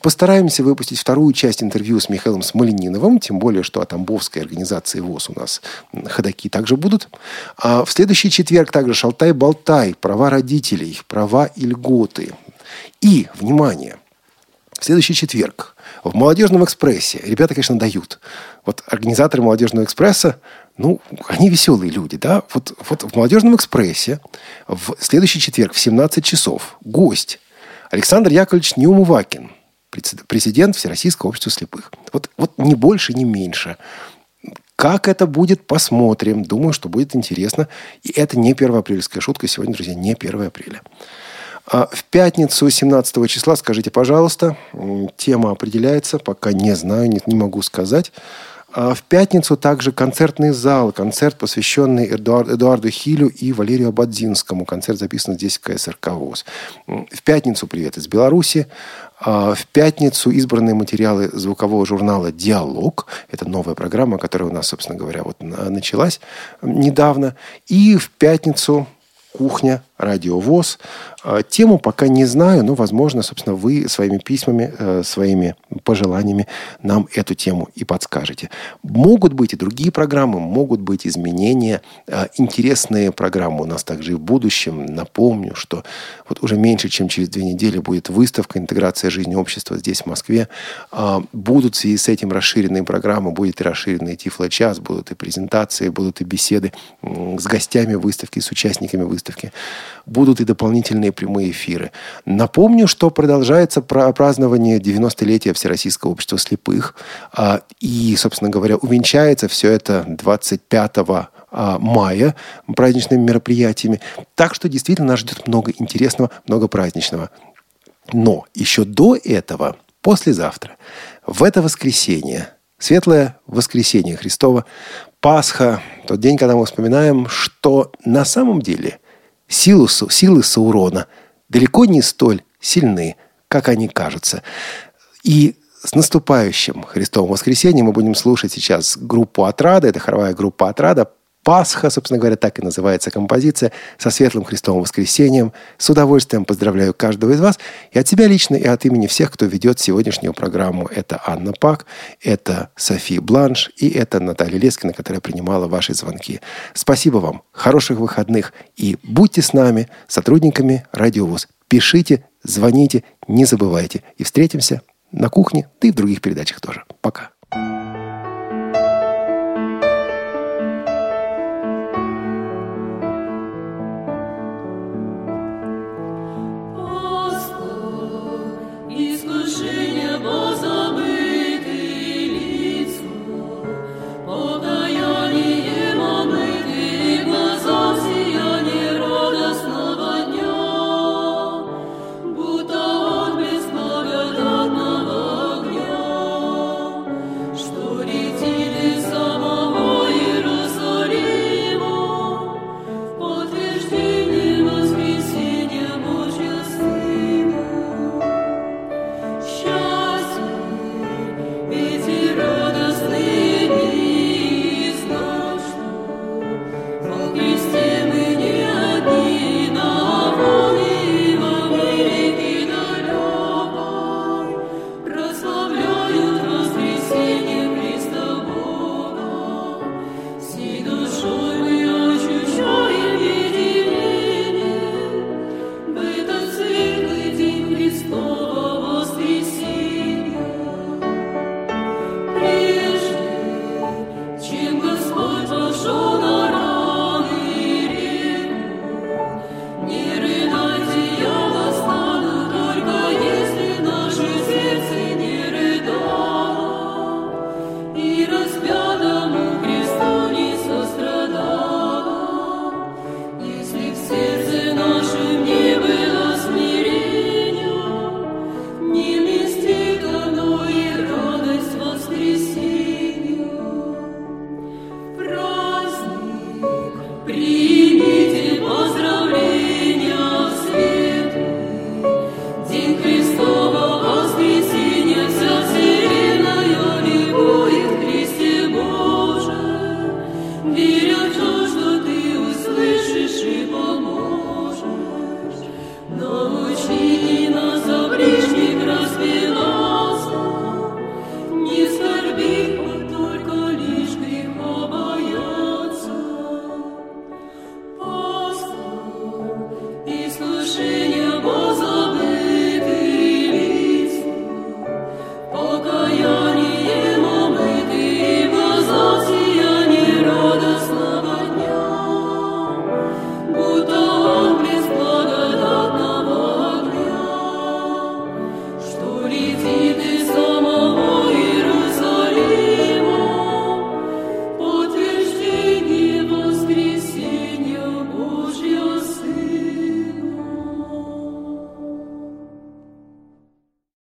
Постараемся выпустить вторую часть интервью с Михаилом Смолениновым, тем более, что о тамбовской организации ВОС у нас ходаки также будут. А в следующий четверг также «Шалтай-болтай», «Права родителей», «Права и льготы». И, внимание, в следующий четверг в «Молодежном экспрессе». Ребята, конечно, дают. Вот организаторы «Молодежного экспресса», ну, они веселые люди, да? Вот, вот в «Молодежном экспрессе» в следующий четверг в семнадцать часов гость Александр Яковлевич Неумывакин, президент Всероссийского общества слепых. Вот, вот ни больше, ни меньше. Как это будет, посмотрим. Думаю, что будет интересно. И это не первоапрельская шутка. Сегодня, друзья, не первое апреля. В пятницу семнадцатого числа, скажите, пожалуйста, тема определяется, пока не знаю, не, не могу сказать. В пятницу также концертный зал, концерт, посвященный Эдуард, Эдуарду Хилю и Валерию Ободзинскому. Концерт записан здесь в ка эс эр ка ВОС. В пятницу «Привет из Беларуси». В пятницу избранные материалы звукового журнала «Диалог». Это новая программа, которая у нас, собственно говоря, вот началась недавно. И в пятницу «Кухня Радио ВОС». Тему пока не знаю, но, возможно, собственно, вы своими письмами, своими пожеланиями нам эту тему и подскажете. Могут быть и другие программы, могут быть изменения, интересные программы у нас также и в будущем. Напомню, что вот уже меньше, чем через две недели будет выставка «Интеграция жизни общества» здесь, в Москве. Будут в связи с этим расширенные программы, будет и расширенный Тифло-час, будут и презентации, будут и беседы с гостями выставки, с участниками выставки. Будут и дополнительные прямые эфиры. Напомню, что продолжается празднование девяностолетия Всероссийского общества слепых. И, собственно говоря, увенчается все это двадцать пятого мая праздничными мероприятиями. Так что действительно нас ждет много интересного, много праздничного. Но еще до этого, послезавтра, в это воскресенье, Светлое воскресенье Христово, Пасха, тот день, когда мы вспоминаем, что на самом деле Силы, силы Саурона далеко не столь сильны, как они кажутся. И с наступающим Христовым воскресеньем мы будем слушать сейчас группу «Отрада». Это хоровая группа «Отрада». «Пасха», собственно говоря, так и называется композиция. Со светлым Христовым воскресеньем. С удовольствием поздравляю каждого из вас. И от себя лично, и от имени всех, кто ведет сегодняшнюю программу. Это Анна Пак, это София Бланш и это Наталья Лескина, которая принимала ваши звонки. Спасибо вам. Хороших выходных. И будьте с нами, сотрудниками Радио ВОС. Пишите, звоните, не забывайте. И встретимся на кухне, да и в других передачах тоже. Пока.